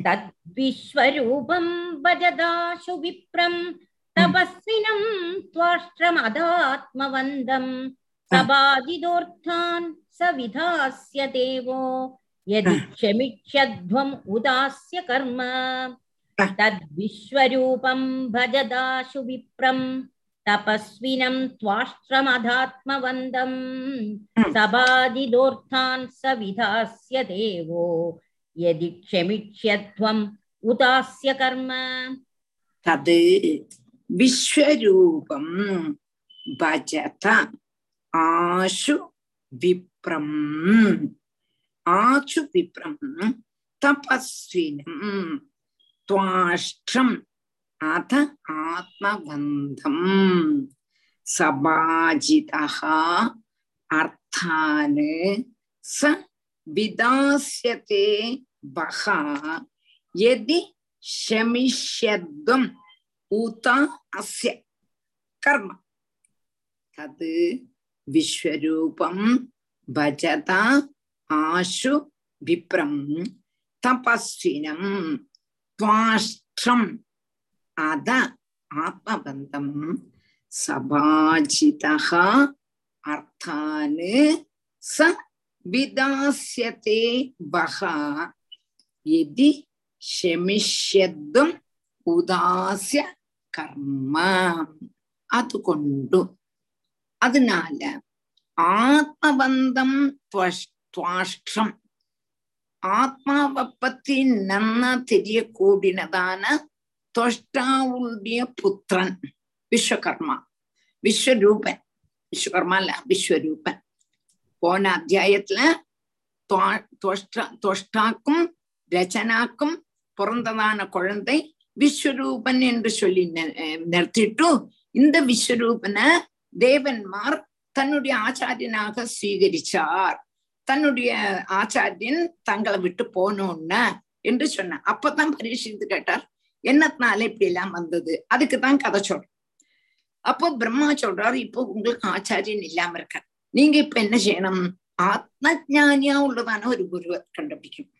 தத்விஸ்வரூபம் பஜதாசு விப்ரம் தபஸ்வினம் த்வாஷ்ட்ரம் அதாத்மவந்தம் சபாதிதோர்த்தான் சவிதாஸ்ய தேவோ யதி க்ஷமிக்ஷத்வம் உதாஸ்ய கர்ம தத்விஸ்வரூபம் பஜதாசு விப்ரம் தபஸ்வினம் த்வாஷ்ட்ரம் அதாத்மவந்தம் சபாதிதோர்த்தான் சவிதாஸ்ய தேவோ யதி க்ஷமிக்ஷத்வம் உதாஸ்ய கர்ம தத் விஸ்வரூபம் பஜத ஆசு விப்ரம் ஆசு விப்ரம் தபஸ்வினம் துவாஷ்ட்ரம் அத ஆத்மவந்தம் சபாஜிதஹ அர்த்தானு ச விதாஸ்யதே பஹ யதி ஷமிஷ்யத்வம் ஊதா அஸ்ய கர்ம தத் விஸ்வரூபம் பஜதா ஆஷு விப்ரம் தபஸ்வினம் த்வாஷ்ட்ரம் அத ஆத்மபந்தம் சபாஜிதஹ அர்த்தானு ச விதாஸ்யதே பஹ எதி ஷமிஷ்யத்தும் உதாசிய கர்ம அதுகொண்டு. அதனால ஆத்மபந்தம் துவாஷ்டம், ஆத்மாவை பத்தி நன்னா தெரியக்கூடியதான துவஷ்டாவுடைய புத்திரன் விஸ்வகர்மா, விஸ்வரூபன், விஸ்வகர்மா இல்ல விஸ்வரூபன். போன அத்தியாயத்துல துவஷ்டா துவஷ்டாக்கும் ரச்சனாக்கும் பிறந்ததான குழந்தை விஸ்வரூபன் என்று சொல்லி நிறுத்திட்டு, இந்த விஸ்வரூபனை தேவன்மார் தன்னுடைய ஆச்சாரியனாக ஸ்வீகரிச்சார். தன்னுடைய ஆச்சாரியன் தங்களை விட்டு போனோன்னு என்று சொன்ன. அப்பதான் பரீட்சித்து கேட்டார், என்னத்தினால இப்படி எல்லாம் வந்தது? அதுக்குதான் கதை சொல்ற. அப்போ பிரம்மா சொல்றாரு, இப்போ உங்களுக்கு ஆச்சாரியன் இல்லாம இருக்க, நீங்க இப்ப என்ன செய்யணும்? ஆத்ம ஜானியா உள்ளதான ஒரு குருவை கண்டுபிடிக்கணும்.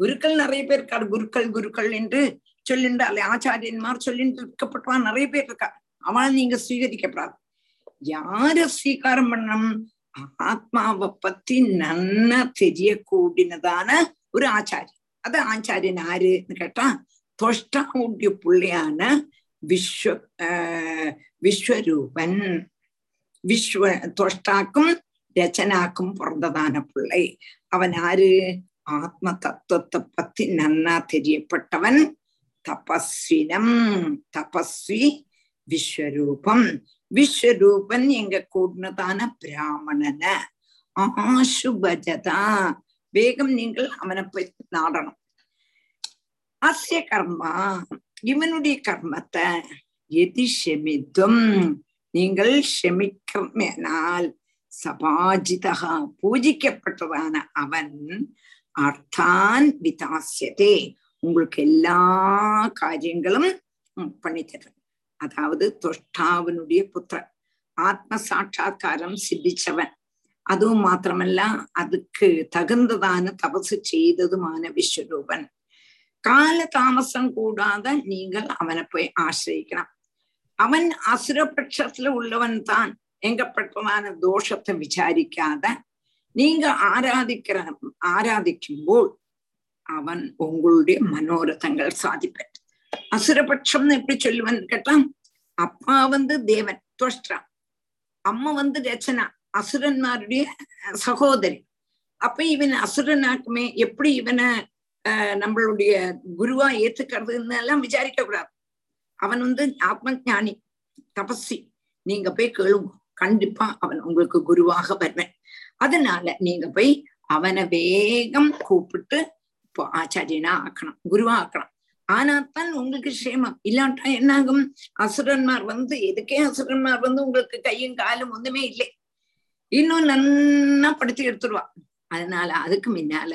குருக்கள் நிறைய பேர் இருக்காரு, குருக்கள் குருக்கள் என்று சொல்லிட்டு அல்ல ஆச்சாரியன்மார் சொல்லிட்டு இருக்கப்பட்டவா நிறைய பேர் இருக்கா. அவளை நீங்க ஸ்வீகரிக்கப்படாது. யார ஸ்வீகாரம் பண்ணணும்? ஆத்மாவை பத்தி நன்னா தெரியக்கூடியதான ஒரு ஆச்சாரியன். அது ஆச்சாரியன் யாருன்னு கேட்டா துவஷ்டாவுடைய பிள்ளையான விஸ்வ ஆஹ் விஸ்வரூபன். விஸ்வ துவஷ்டாக்கும் ரச்சனாக்கும் பிறந்ததான பிள்ளை. அவன் யாரு? ஆத்ம தத்துவத்தை பத்தி நன்னா தெரியப்பட்டவன், தபஸ்வினம், தபஸ்வி விஸ்வரூபம். விஸ்வரூபன் எங்க கூடனதான பிராமணன ஆசுபஜதா, வேகம் நீங்கள் அவனை போய் நாடணும். அஸ்ய கர்மா, இவனுடைய கர்மத்தை எதி ஷமித்தும் நீங்கள் ஷமிக்கனால் சபாஜிதா பூஜிக்கப்பட்டதான அவன் அர்த்தான் விதாசியதே, உங்களுக்கு எல்லா காரியங்களும் பண்ணித்தர. அதாவது துஷ்டாவனுடைய புத்திரன், ஆத்ம சாட்சா்காரம் சித்திச்சவன், அதுவும் மாத்திரமல்ல அதுக்கு தகுந்ததான தபசு செய்ததுமான விஸ்வரூபன். கால தாமசம் கூடாத நீங்கள் அவனை போய் ஆசிரியக்கணும். அவன் அசுரபட்சத்துல உள்ளவன் தான். எங்கப்பட்டதான தோஷத்தை விசாரிக்காத நீங்க ஆராதிக்கிற ஆராதிக்கும்போது அவன் உங்களுடைய மனோரதங்கள் சாதிப்பன். அசுரபட்சம்னு எப்படி சொல்லுவன் கேட்டா, அப்பா வந்து தேவன் துவஷ்டா, அம்மா வந்து ரச்சனா, அசுரன்மாருடைய சகோதரி. அப்ப இவன் அசுரனாக்குமே, எப்படி இவனை அஹ் நம்மளுடைய குருவா ஏத்துக்கிறதுன்னு எல்லாம் விசாரிக்க கூடாது. அவன் வந்து ஆத்ம ஞானி, தபஸ்வி, நீங்க போய் கேளுங்க, கண்டிப்பா அவன் உங்களுக்கு குருவாக வருவன். அதனால நீங்க போய் அவனை வேகம் கூப்பிட்டு இப்போ ஆச்சாரியனா ஆக்கணும், குருவா ஆக்கணும். ஆனாத்தான் உங்களுக்கு சேமம். இல்லாட்டா என்னாகும்? அசுரன்மார் வந்து எதுக்கே அசுரன்மார் வந்து உங்களுக்கு கையும் காலும் ஒண்ணுமே இல்லை, இன்னும் நன்னா படுத்தி எடுத்துருவா. அதனால அதுக்கு முன்னால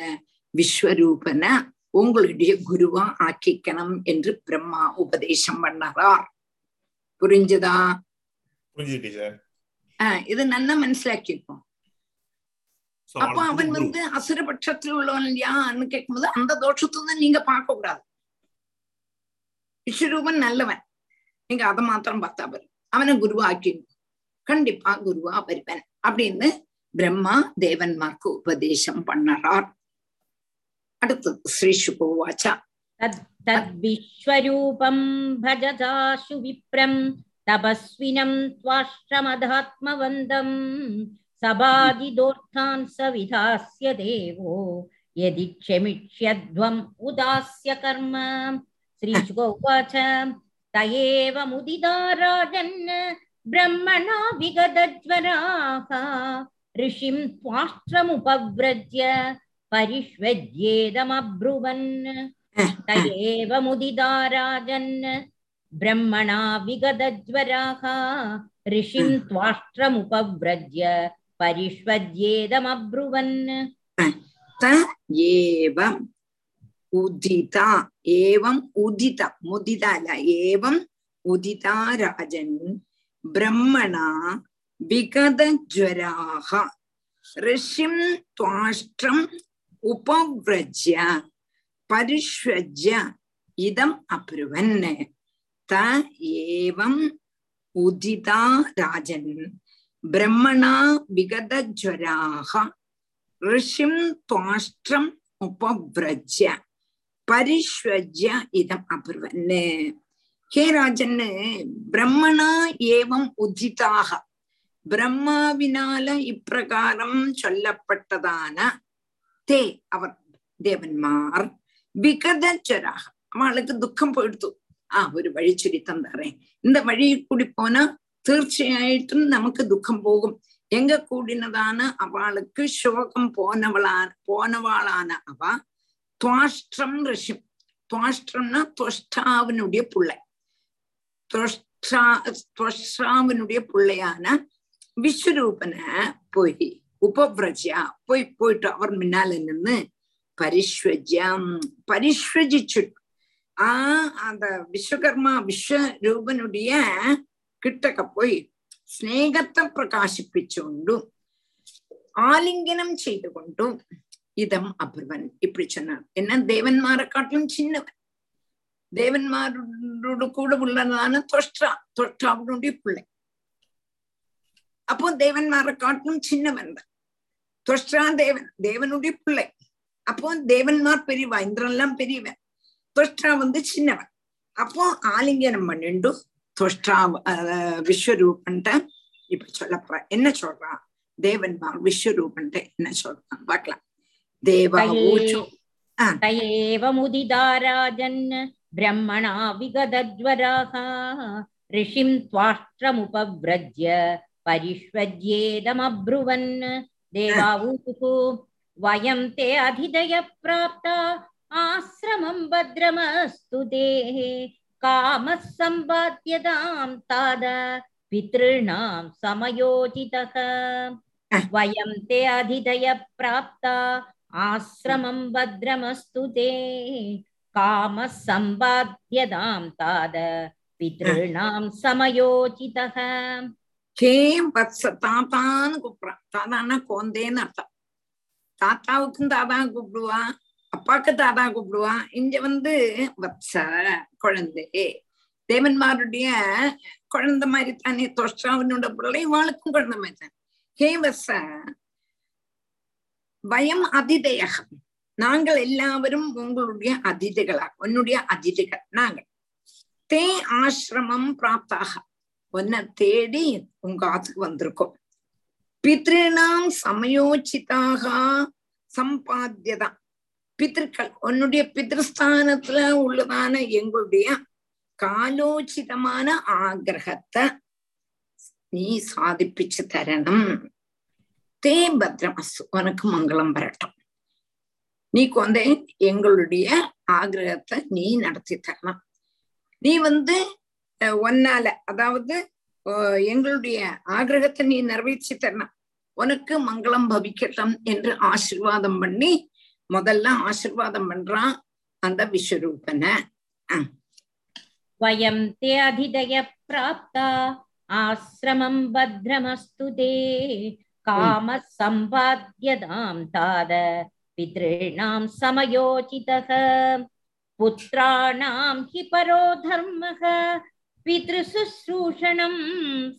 விஸ்வரூபன உங்களுடைய குருவா ஆக்கிக்கணும் என்று பிரம்மா உபதேசம் பண்ணறார். புரிஞ்சுதா? ஆஹ் இது நல்லா மனசிலாக்கிருப்போம். அப்ப அவன் வந்து அசுரபட்சத்துல உள்ளவன் இல்லையான்னு கேட்கும்போது அந்த தோஷத்துதான் நீங்க பார்க்க கூடாது. விஸ்வரூபன் நல்லவன், நீங்க அதை மாத்திரம் பார்த்தா வரும். அவனை குருவா ஆக்கி கண்டிப்பா குருவா வருவன் அப்படின்னு பிரம்மா தேவன்மார்க்கு உபதேசம் பண்ணறார். அடுத்தது ஸ்ரீ சுபவாச்சா, தத்விஸ்வரூபம் பஜதாசு விப்ரம் தபஸ்வினம் த்வாஷ்டமதாத்மவந்தம் சபாதிதோர்த்தான் சவிதாஸ்ய தேவோ யதி க்ஷமிஷ்யத்வம் உதாஸ்ய கர்ம. ஸ்ரீசுக உவாச தயேவ முதிதா ராஜன் பிரம்மணா விகதஜ்வராஹ ரிஷிம் த்வாஷ்டமுபவ்ரஜ்ய பரிஷ்வத்யேதமப்ருவன். தயேவ முதிதா ராஜன் பிரம்மணா விகதஜ்வராஹ ரிஷிம் த்வாஷ்டமுபவ்ரஜ்ய பரிஷ்வத்யேதமப்ருவன். ஏவம் உதிதா, ஏவம் உதிதா, முதிதால ஏவம் உதிதா ராஜன் பிரம்மணா விகதஜ்வராஹ ரிஷிம் த்வாஷ்டம் உபவ்ரஜ்ய பரிஷ்வஜ்ய இதம் அப்ருவன். த ஏவம் உதிதா ராஜன் பிரம்மணா விகதஜ்வராஹ ரிஷிம் த்வாஷ்டம் உபவிரஜ்ய பரிஷ்வஜ்ய இதம் அபூர்வன்னு. ஹே ராஜன்னு, பிரம்மனா ஏவம் உதிதாக, பிரம்மாவினால இப்பிரகாரம் சொல்லப்பட்டதான தே அவர் தேவன்மார் விகதச்சராக, அவளுக்கு துக்கம் போயிடுத்து. ആ ഒരു വഴി ചുരുത്തം തറേ, இந்த വഴിയിൽ കൂടി പോനാ തീർച്ചയായിട്ടും നമുക്ക് ദുഃഖം പോകും. എങ്ക കൂടിനതാണ് അവൾക്ക് ശോകം പോനവളാ പോനവാളാണ് അവ. ത്വാഷ്ട്രം ഋഷി, ത്വാഷ്ട്രംனா ത്വഷ്ടാവിനുடைய பிள்ளை, ത്വഷ്ടാ ത്വഷ്ടാവിനുடைய பிள்ளையான വിശ്വരൂപന പോയി ഉപവ്രജ പോയി പോയിട്ട് അവർ മുന്നാലെ നിന്ന് പരിഷ്വജം പരിഷ്വജിച്ചിട്ടു. ஆஹ் அந்த விஸ்வகர்மா விஸ்வரூபனுடைய கிட்டக்க போய் ஸ்நேகத்தை பிரகாசிப்பிச்சோண்டு ஆலிங்கனம் செய்து கொண்டும் இதம் அபூர்வன் இப்படி சொன்னார். என்ன, தேவன்மாரை காட்டிலும் சின்னவன், தேவன்மாரோடு கூட உள்ளதான தொஷ்டா, தொஷ்டாவுடைய பிள்ளை. அப்போ தேவன்மாரை காட்டிலும் சின்னவன் தான் தொஷ்டா, தேவன் தேவனுடைய பிள்ளை. அப்போ தேவன்மார் பெரியவா, இந்திரன் எல்லாம் பெரியவன், தொஷ்டா வந்து சின்னவன். அப்போ ஆலிங்கனம் பண்ணிண்டு தொஷ்டா விஸ்வரூபன்ட்ட இப்ப சொல்ல போற. என்ன சொல்றா தேவன்மார் விஸ்வரூபன்ட்ட என்ன சொல்றான் பாக்கலாம். தேவாஜன் பிரம்மணா விகதஜ்வராக ரிஷிம் த்வாஷ்ட்ரமுபவ்ரஜ்ய பரிஷ்வஜ்யேதம் அப்ருவன் தேவாவூசு வயம் தே அதிதய பிராப்தா ஆஸ்ரமம் பத்ரமஸ்துதே காமஸ் சம்பாத்யதாம் தாத பித்ருணாம் சமயோஜிதஹ வயம் தே அதிதய பிராப்தா ஆஸ்ரமம் பத்ரமஸ்துதே காமஸ் சம்பாத்யதாம் தாத பித்ருணாம் சமயோஜிதஹ. கேம் வத்ஸ தாதான் கூப்பிடுறா, தாதான்னா கோந்தேன்னு அர்த்தம். தாத்தாவுக்கும் தாதான் கூப்பிடுவா, அப்பாக்கு தாதா கூப்பிடுவா. இங்க வந்து வத்ச குழந்தையே, தேவன்மாருடைய குழந்தை மாதிரி தானே, தொஷ்டாவினோட பிள்ளை, வாளுக்கும் குழந்தை மாதிரி தானே. ஹே வத்ச வயம் அதிதேயம், நாங்கள் எல்லாரும் உங்களுடைய அதிதிகளாக, உன்னுடைய அதிதிகள் நாங்கள். தே ஆசிரமம் பிராப்தாக, உன்னை தேடி உங்க ஆத்துக்கு வந்திருக்கோம். பித்ருணாம் சமயோசிதாக சம்பாத்தியதா, பித்திருக்கள் உன்னுடைய பித்ருஸ்தானத்துல உள்ளதான எங்களுடைய காலோச்சிதமான ஆகிரகத்தை நீ சாதிப்பிச்சு தரணும். தே பத்ரமஸ்து, உனக்கு மங்களம் வரட்டும். நீ கொண்டே எங்களுடைய ஆகிரகத்தை நீ நடத்தி தரணும். நீ வந்து ஒன்னால, அதாவது எங்களுடைய ஆகிரகத்தை நீ நிறைவேற்றி தரணும், உனக்கு மங்களம் பவிக்கட்டும் என்று ஆசீர்வாதம் பண்ணி முதல்ல ஆசீர்வாதம் பண்றான் அந்த விஸ்வரூபனை. வயம் தே அதிதய பிராப்தா ஆஸ்ரமம் பத்ரமஸ்துதே காம சம்பாத்யதாம் தாத பித்ருணாம் சமயோசிதஹ புத்ராணாம் ஹி பரோ தர்மஹ பித்ருசுஸ்ரூஷணம்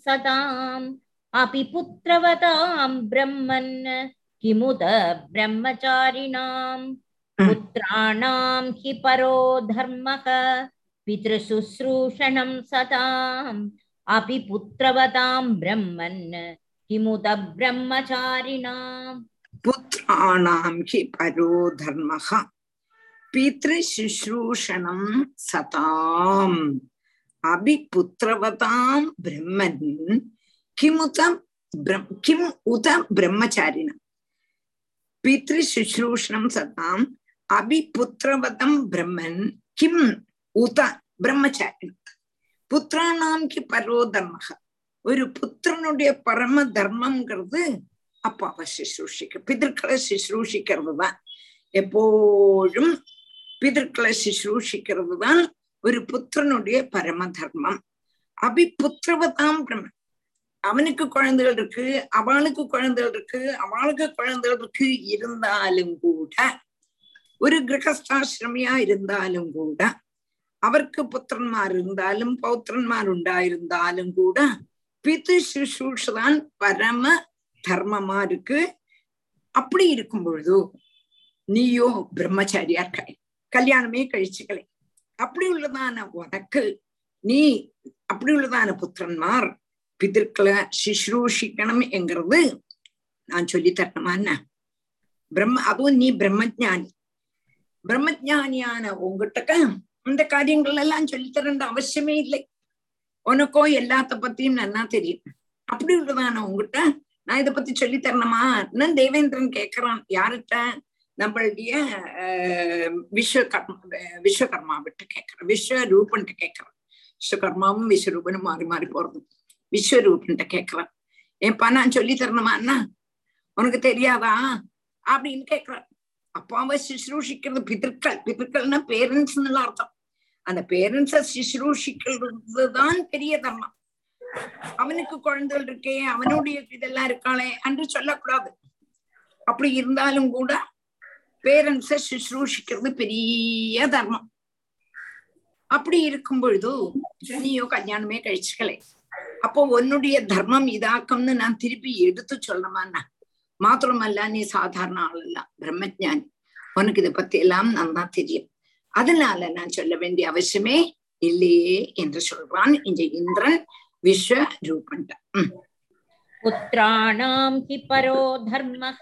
சதாம் அபி புத்ரவதாம் பிரம்மன் கிமுத பிரம்மச்சாரிணாம் புத்ராணாம் ஹி பரோ தர்மஹ பித்ருசுஸ்ரூஷணம் சதாம் அபி புத்ரவதாம் பிரம்மன் கிமுத பிரம்மச்சாரிணாம் புத்ராணாம் ஹி பரோ தர்மஹ பித்ருசுஸ்ரூஷணம் சதாம் அபி புத்ரவதாம் பிரம்மன் கிமுத கிம் உத பிரம்மச்சாரிணாம் பித்ருசுஸ்ரூஷணம் சதாம் அபி புத்திரவதம் பிரம்மன் கிம் உத பிரம்மச்சாரி புத்திரானாம் கி பரோ தர்மஹ, ஒரு புத்திரனுடைய பரம தர்மம்ங்கிறது அப்பாவை சுஸ்ரூஷிக்க, பிதர்களை சுஸ்ரூஷிக்கிறது தான். எப்போதும் பிதர்களை சுஸ்ரூஷிக்கிறது தான் ஒரு புத்திரனுடைய பரம தர்மம். அபி புத்திரவதாம் பிரம்மன், அவனுக்கு குழந்தைகள் இருக்கு, அவளுக்கு குழந்தைகள் இருக்கு, அவளுக்கு குழந்தைகள் இருக்கு, இருந்தாலும் கூட ஒரு கிரகஸ்தாசிரமியா இருந்தாலும் கூட அவருக்கு புத்திரன்மார் இருந்தாலும் பௌத்திரன்மார் உண்டாயிருந்தாலும் கூட பிது சுசூஷதான் பரம தர்மமா இருக்கு. அப்படி இருக்கும் பொழுது நீயோ பிரம்மச்சாரியார்காய், கல்யாணமே கழிச்சுக்கலை. அப்படி உள்ளதான உனக்கு நீ அப்படி உள்ளதான புத்திரன்மார் பிதற்களை சுஷ்ரூஷிக்கணும் என்கிறது நான் சொல்லித்தரணுமா என்ன? பிரம்ம அதுவும் நீ பிரம்மஜானி, பிரம்மஜானியான உங்ககிட்ட இந்த காரியங்கள் எல்லாம் சொல்லித்தரேண்ட அவசியமே இல்லை. உனக்கோ எல்லாத்த பத்தியும் நன்னா தெரியும். அப்படி உள்ளதான உங்ககிட்ட நான் இதை பத்தி சொல்லித்தரணுமா? நான் தேவேந்திரன் கேட்கிறான். யார்கிட்ட? நம்மளுடைய விஸ்வகர்மா விஸ்வகர்மா விட்டு கேட்கிறான், விஸ்வரூபன்ட்டு கேட்கிறான். விஸ்வகர்மாவும் விஸ்வரூபனும் மாறி மாறி போறது. விஸ்வரூபன்ட்ட கேட்கிறான், ஏப்பா நான் சொல்லி தரணுமா அண்ணா, உனக்கு தெரியாதா அப்படின்னு கேட்கிறான். அப்பாவை சுஷ்ரூஷிக்கிறது பிதற்கள், பிதற்கள்னா பேரண்ட்ஸ்ன்னு அர்த்தம். அந்த பேரண்ட்ஸ சுஷ்ரூஷிக்கிறதுதான் பெரிய தர்மம். அவனுக்கு குழந்தைகள் இருக்கே, அவனுடைய இதெல்லாம் இருக்காளே என்று சொல்லக்கூடாது. அப்படி இருந்தாலும் கூட பேரண்ட்ஸ சுஷ்ரூஷிக்கிறது பெரிய தர்மம். அப்படி இருக்கும் பொழுது நீயோ கல்யாணமே கழிச்சுக்கலை. அப்போ உன்னுடைய தர்மம் இதாக்கம்னு நான் திருப்பி எடுத்து சொல்லணுமாண்ணா? மாத்திரமல்ல, நீ சாதாரண ஆள் இல்ல, பிரம்மஜானி. உனக்கு இதை பத்தி எல்லாம் நான் தான் தெரியும், அதனால நான் சொல்ல வேண்டிய அவசியமே இல்லையே என்று சொல்றான் இந்த இந்திரன் விஸ்வரூபன். புத்திராணாம் ஹி பரோ தர்மஹ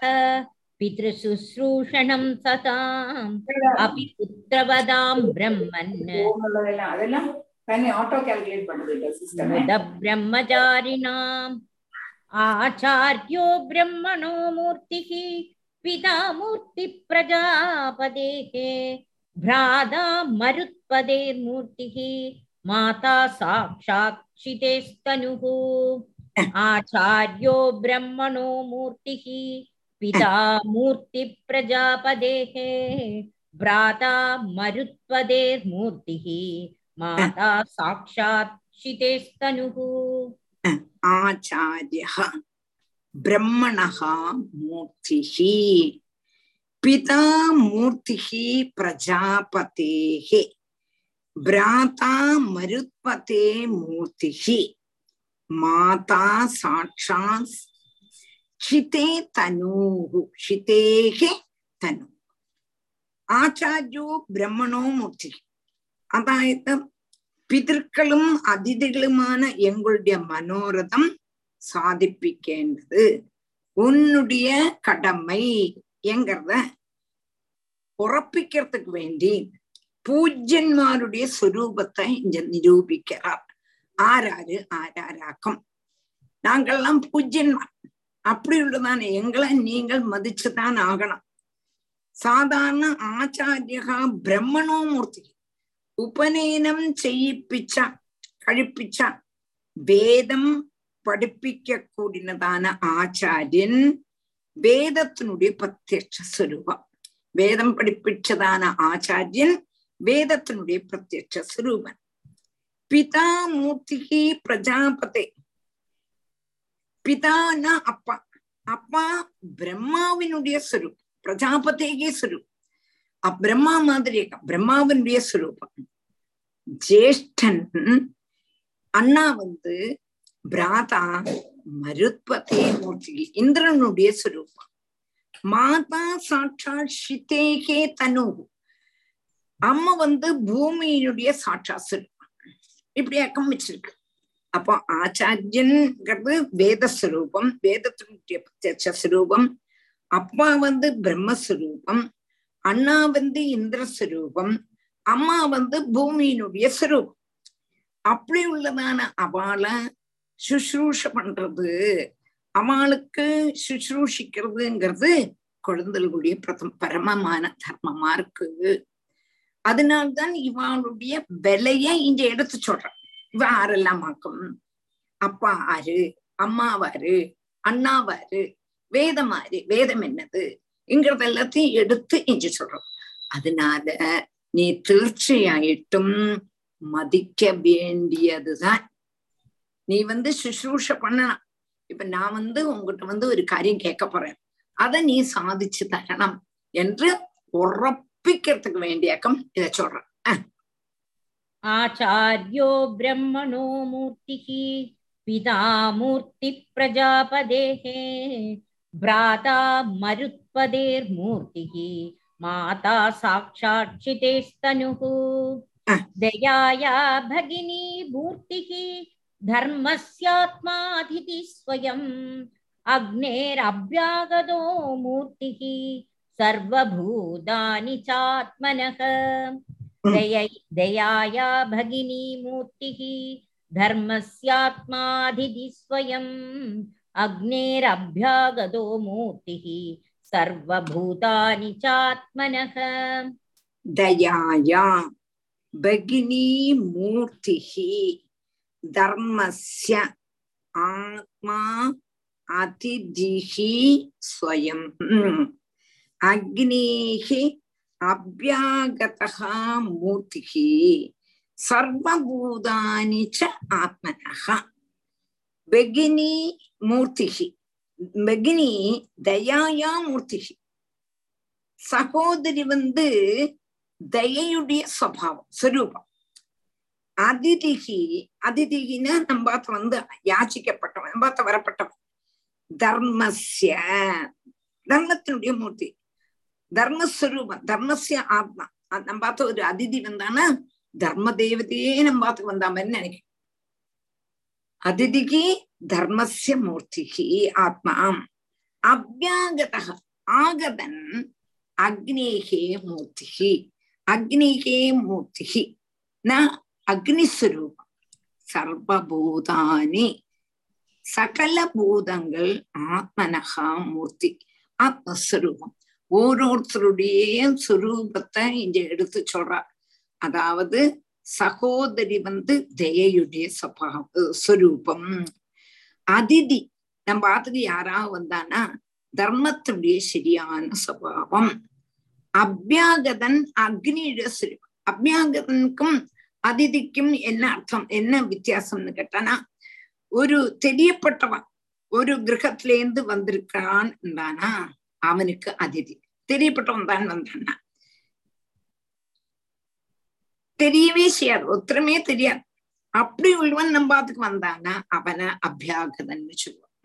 பித்ருசுஸ்ரூஷணம் சதாம் அபி புத்ரவதாம் பிரம்மன். அதெல்லாம் ஆட்டோ கால்குலேட் பண்ணுது. பிரம்மச்சாரிணாம் ஆச்சார்யோ பிரம்மணோ மூர்த்திஹி பிதா மூர்த்தி பிரஜாபதேஹே ப்ராதா மருத்பதேர் மூர்த்திஹி மாதா சாக்ஷாத் சிதேஸ்தனுஹு. ஆச்சார்யோ பிரம்மணோ மூர்த்திஹி பிதா மூர்த்தி பிரஜாபதேஹே ப்ராதா மருத்பதேர் மூர்த்திஹி மாதா சாக்ஷாத் சிதேஸ்தனுஹு. ஆச்சார்யஹ பிரம்மணஹ மூர்த்திஹி பிதா மூர்த்திஹி பிரஜாபதேஹி ப்ராதா மருத்பதே மூர்த்திஹி மாதா சாக்ஷாத் சிதே தனுஹு சிதேஹி தனு. ஆச்சார்யோ பிரம்மணோ மூர்த்தி, அதாயது பிதர்களும் அதிதிகளுமான எங்களுடைய மனோரதம் சாதிப்பிக்கின்றது உன்னுடைய கடமை என்கிறத உறப்பிக்கிறதுக்கு வேண்டி பூஜ்யன்மாருடைய சுரூபத்தை இங்க நிரூபிக்கிறார். ஆறாறு ஆறாராக்கம், நாங்கள்லாம் பூஜ்யன்மார். அப்படி உள்ளதான எங்களை நீங்கள் மதிச்சுதான் ஆகணும். சாதாரண ஆச்சாரியகா பிரம்மணோ மூர்த்தி உபநயனம் செய்யிப்பிச்சா கழிப்பிச்சா வேதம் படிப்பிக்க கூடினதான ஆச்சாரியன் வேதத்தினுடைய பிரத்யட்ச சுரூபம். வேதம் படிப்பிச்சதான ஆச்சாரியன் வேதத்தினுடைய பிரத்யட்ச சுரூபன். பிதா மூர்த்திகி பிரஜாபதே, பிதானா அப்பா, அப்பா பிரம்மாவினுடைய சுரூபம், பிரஜாபதேகே சுரூபம், பிரம்மா மாதிரி பிரம்மாவனுடைய சுரூபம். ஜேஷ்டன் அண்ணா வந்து பிராதா மருத்பதே மூர்த்தி இந்திரனுடைய சுரூபம். மாதா சாட்சா சிதேகே தனு, அம்மா வந்து பூமியினுடைய சாட்சா சுரூபம். இப்படி அக்கம் வச்சிருக்கு. அப்போ ஆச்சாரியன்கிறது வேதஸ்வரூபம், வேதத்தினுடைய பிரத்யட்ச சுரூபம். அப்பா வந்து பிரம்மஸ்வரூபம், அண்ணா வந்து இந்திரஸ்வரூபம், அம்மா வந்து பூமியினுடைய சுரூபம். அப்படி உள்ளதான அவளை சுஷ்ரூஷ பண்றது, அவளுக்கு சுஷ்ரூஷிக்கிறதுங்கிறது குழந்தைகளுடைய பிரதம பரமமான தர்மமா இருக்கு. அதனால்தான் இவாளுடைய விலைய இங்க எடுத்து சொல்றான். இவ ஆரெல்லாம் ஆக்கும்? அப்பா ஆறு, அம்மாவாரு, அண்ணாவாரு, வேதமாரு, வேதம் என்னது இங்கிறது எல்லாத்தையும் எடுத்து இஞ்சி சொல்றோம். அதனால நீ தீர்ச்சியாயிட்டும் மதிக்க வேண்டியதுதான். நீ வந்து சுஷ்ரூஷ பண்ணணும். இப்ப நான் வந்து உங்ககிட்ட வந்து ஒரு காரியம் கேட்க போறேன், அதை நீ சாதிச்சு தரணும் என்று உறப்பிக்கிறதுக்கு வேண்டியக்கம் இதை சொல்றேன். ஆச்சார்யோ பிரம்மணோ மூர்த்திஹி பிதா மூர்த்தி பிரஜாபதேஹே ப்ராதா மருத்பதேர் மூர்த்திஹி माता साक्षाक्षितेस्तनुः दयाया भगिनी मूर्तिः धर्मस्यात्माधिति स्वयं अग्नेरभ्यागतो मूर्तिः सर्वभूतानि चात्मनः दयाया भगिनी मूर्तिः धर्मस्यात्माधिति स्वयं अग्नेरभ्यागतो मूर्तिः सर्वभूतानि चात्मनः दयाया भगिनी मूर्तिः धर्मस्य आत्मा अतिधिः स्वयं अग्निः अभ्यागतः मूर्तिः सर्वभूतानि च आत्मनः भगिनी मूर्तिः பகினி தயாயா மூர்த்தி சகோதரி வந்து தயையுடைய சுவாவம் சுரூபம் அதிதிகி அதிதிகின்னா நம்பாத்த வந்து யாச்சிக்கப்பட்டவன் நம்பாத்த வரப்பட்டவன் தர்மஸ்ய தர்மத்தினுடைய மூர்த்தி தர்மஸ்வரூபம் தர்மஸ்ய ஆத்மா நம்பாத்த ஒரு அதிதி வந்தானா தர்ம தேவதையே நம்பாத்துக்கு வந்தாமன்னு நினைக்கிறேன் அதிதிகி தர்மஸ்ய மூர்த்திகி ஆத்மா அப்யாகதஹ ஆகதன் அக்னேகே மூர்த்திகி அக்னேகே மூர்த்திகி ந அக்னிஸ்வரூபம் சர்வபூதானி சகல பூதங்கள் ஆத்மனஹா மூர்த்தி ஆத்மஸ்வரூபம் ஓரோருத்தருடைய சுரூபத்தை இங்கே எடுத்து சொல்றார். அதாவது சகோதரி வந்து தயையுடைய சுரூபம் அதிதி நம்ம ஆத்துக்கு யாராவது வந்தானா தர்மத்தினுடைய சரியான சுபாவம் அபியாகதன் அக்னியுடைய சுரூபம். அபியாகதனுக்கும் அதிதிக்கும் என்ன அர்த்தம் என்ன வித்தியாசம்னு கேட்டானா ஒரு தெரியப்பட்டவன் ஒரு கிரகத்திலேந்து வந்திருக்கான் என்றானா அவனுக்கு அதிதி தெரியப்பட்டவன் தான் வந்தானா தெரியவே செய்யாது ஒருத்தருமே தெரியாது அப்படி உள்ளவன் நம்பாத்துக்கு வந்தானா அவனை அபியாகதன் சொல்லுவான்.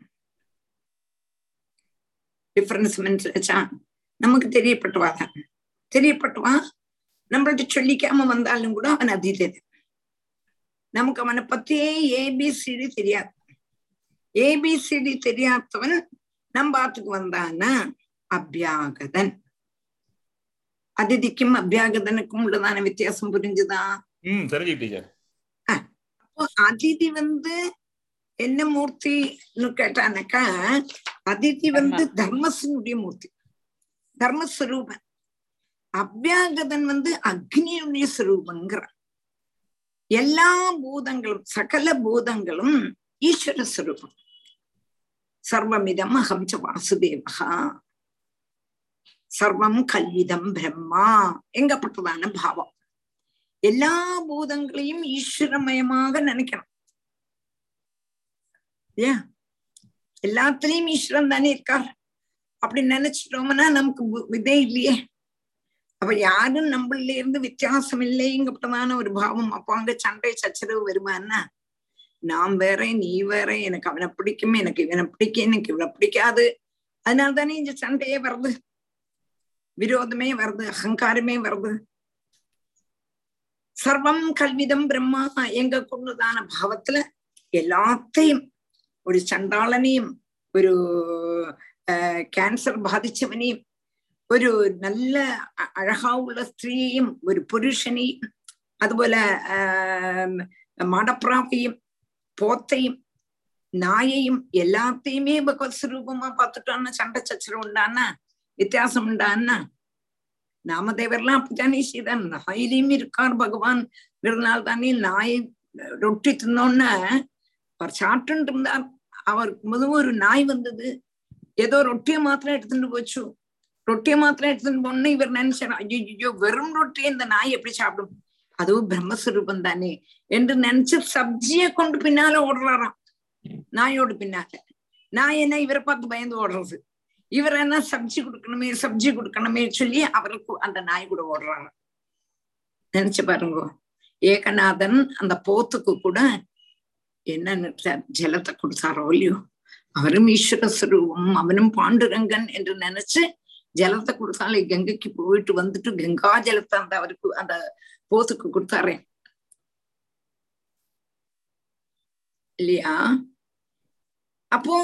டிஃபரன்ஸ் மனசுலச்சா நமக்கு தெரியப்பட்டுவாதான் தெரியப்பட்டுவான் நம்மள்ட்ட சொல்லிக்காம வந்தாலும் கூட அவன் அதிதி நமக்கு அவனை பத்தியே ஏபிசிடி தெரியாது ஏபிசிடி தெரியாதவன் நம்பாத்துக்கு வந்தானா அபியாகதன். அதிதிக்கும் அபியாகதனுக்கும் உள்ளதான வித்தியாசம் புரிஞ்சுதா? அப்போ அதிதி வந்து என்ன மூர்த்தின்னு கேட்டானாக்கா அதிதி வந்து தர்மசனுடைய மூர்த்தி தர்மஸ்வரூபன் அபியாகதன் வந்து அக்னியுடைய சுரூபங்கிறான். எல்லா பூதங்களும் சகல பூதங்களும் ஈஸ்வர சுரூபம் சர்வமிதம் அகம் ச வாசுதேவஹா சர்வம் கல்விதம் பிரம்மா எங்கப்பட்டதான பாவம் எல்லா பூதங்களையும் ஈஸ்வரமயமாக நினைக்கணும் இல்லையா? எல்லாத்திலையும் ஈஸ்வரன் தானே இருக்கார். அப்படி நினைச்சிட்டோம்னா நமக்கு இதே இல்லையே. அப்ப யாரும் நம்மள இருந்து வித்தியாசம் இல்லைங்கப்பட்டதான ஒரு பாவம். அப்போ அங்க சண்டை சச்சரவு வருமானா நான் வேற நீ வேற எனக்கு அவனை பிடிக்கும் எனக்கு இவனை பிடிக்கும் எனக்கு இவனை பிடிக்காது அதனால தானே இந்த சண்டையே வருது விரோதமே வருது அகங்காரமே வருது. சர்வம் கல்விதம் பிரம்மா எங்க கொண்டுதான பாவத்துல எல்லாத்தையும் ஒரு சண்டாளனையும் ஒரு அஹ் கேன்சர் பாதிச்சவனையும் ஒரு நல்ல அழகா உள்ள ஸ்திரீயையும் ஒரு புருஷனையும் அதுபோல ஆஹ் மடப்பிராவையும் போத்தையும் நாயையும் எல்லாத்தையுமே பகவத் சுரூபமா பார்த்துட்டோம்னா சண்டை சச்சரம் உண்டானா வித்தியாசம் உண்டான்னா? நாமதேவர்லாம் அப்படித்தானே செய்தான். நாயிலையும் இருக்கார் பகவான்ங்கிறதுனால தானே நாய் ரொட்டி தின்னோன்னா அவர் சாப்பிட்டு இருந்தார். அவருக்கு முதல் ஒரு நாய் வந்தது ஏதோ ரொட்டியை மாத்திரம் எடுத்துட்டு போச்சு. ரொட்டியை மாத்திரம் எடுத்துட்டு போனோம்னா இவர் நினைச்சார் ஐயோ வெறும் ரொட்டியை இந்த நாய் எப்படி சாப்பிடும் அதுவும் பிரம்மஸ்வரூபம் தானே என்று நினைச்சு சப்ஜிய கொண்டு பின்னால ஓடுறாராம் நாயோடு பின்னால. நாய் என்ன இவரை பார்த்து பயந்து ஓடுறது இவர் என்ன சப்ஜி கொடுக்கணுமே சப்ஜி கொடுக்கணுமே சொல்லி அவருக்கு அந்த நாய் கூட ஓடுறாங்க. நினைச்சு பாருங்க ஏகநாதன் அந்த போத்துக்கு கூட என்ன ஜலத்தை கொடுத்தாரோ இல்லையோ அவரும் ஈஸ்வர சுரூபம் அவனும் பாண்டுரங்கன் என்று நினைச்சு ஜலத்தை கொடுத்தாலே கங்கைக்கு போயிட்டு வந்துட்டு கங்கா ஜலத்தை அந்த அவருக்கு அந்த போத்துக்கு கொடுத்தாரேன் இல்லையா? அப்போ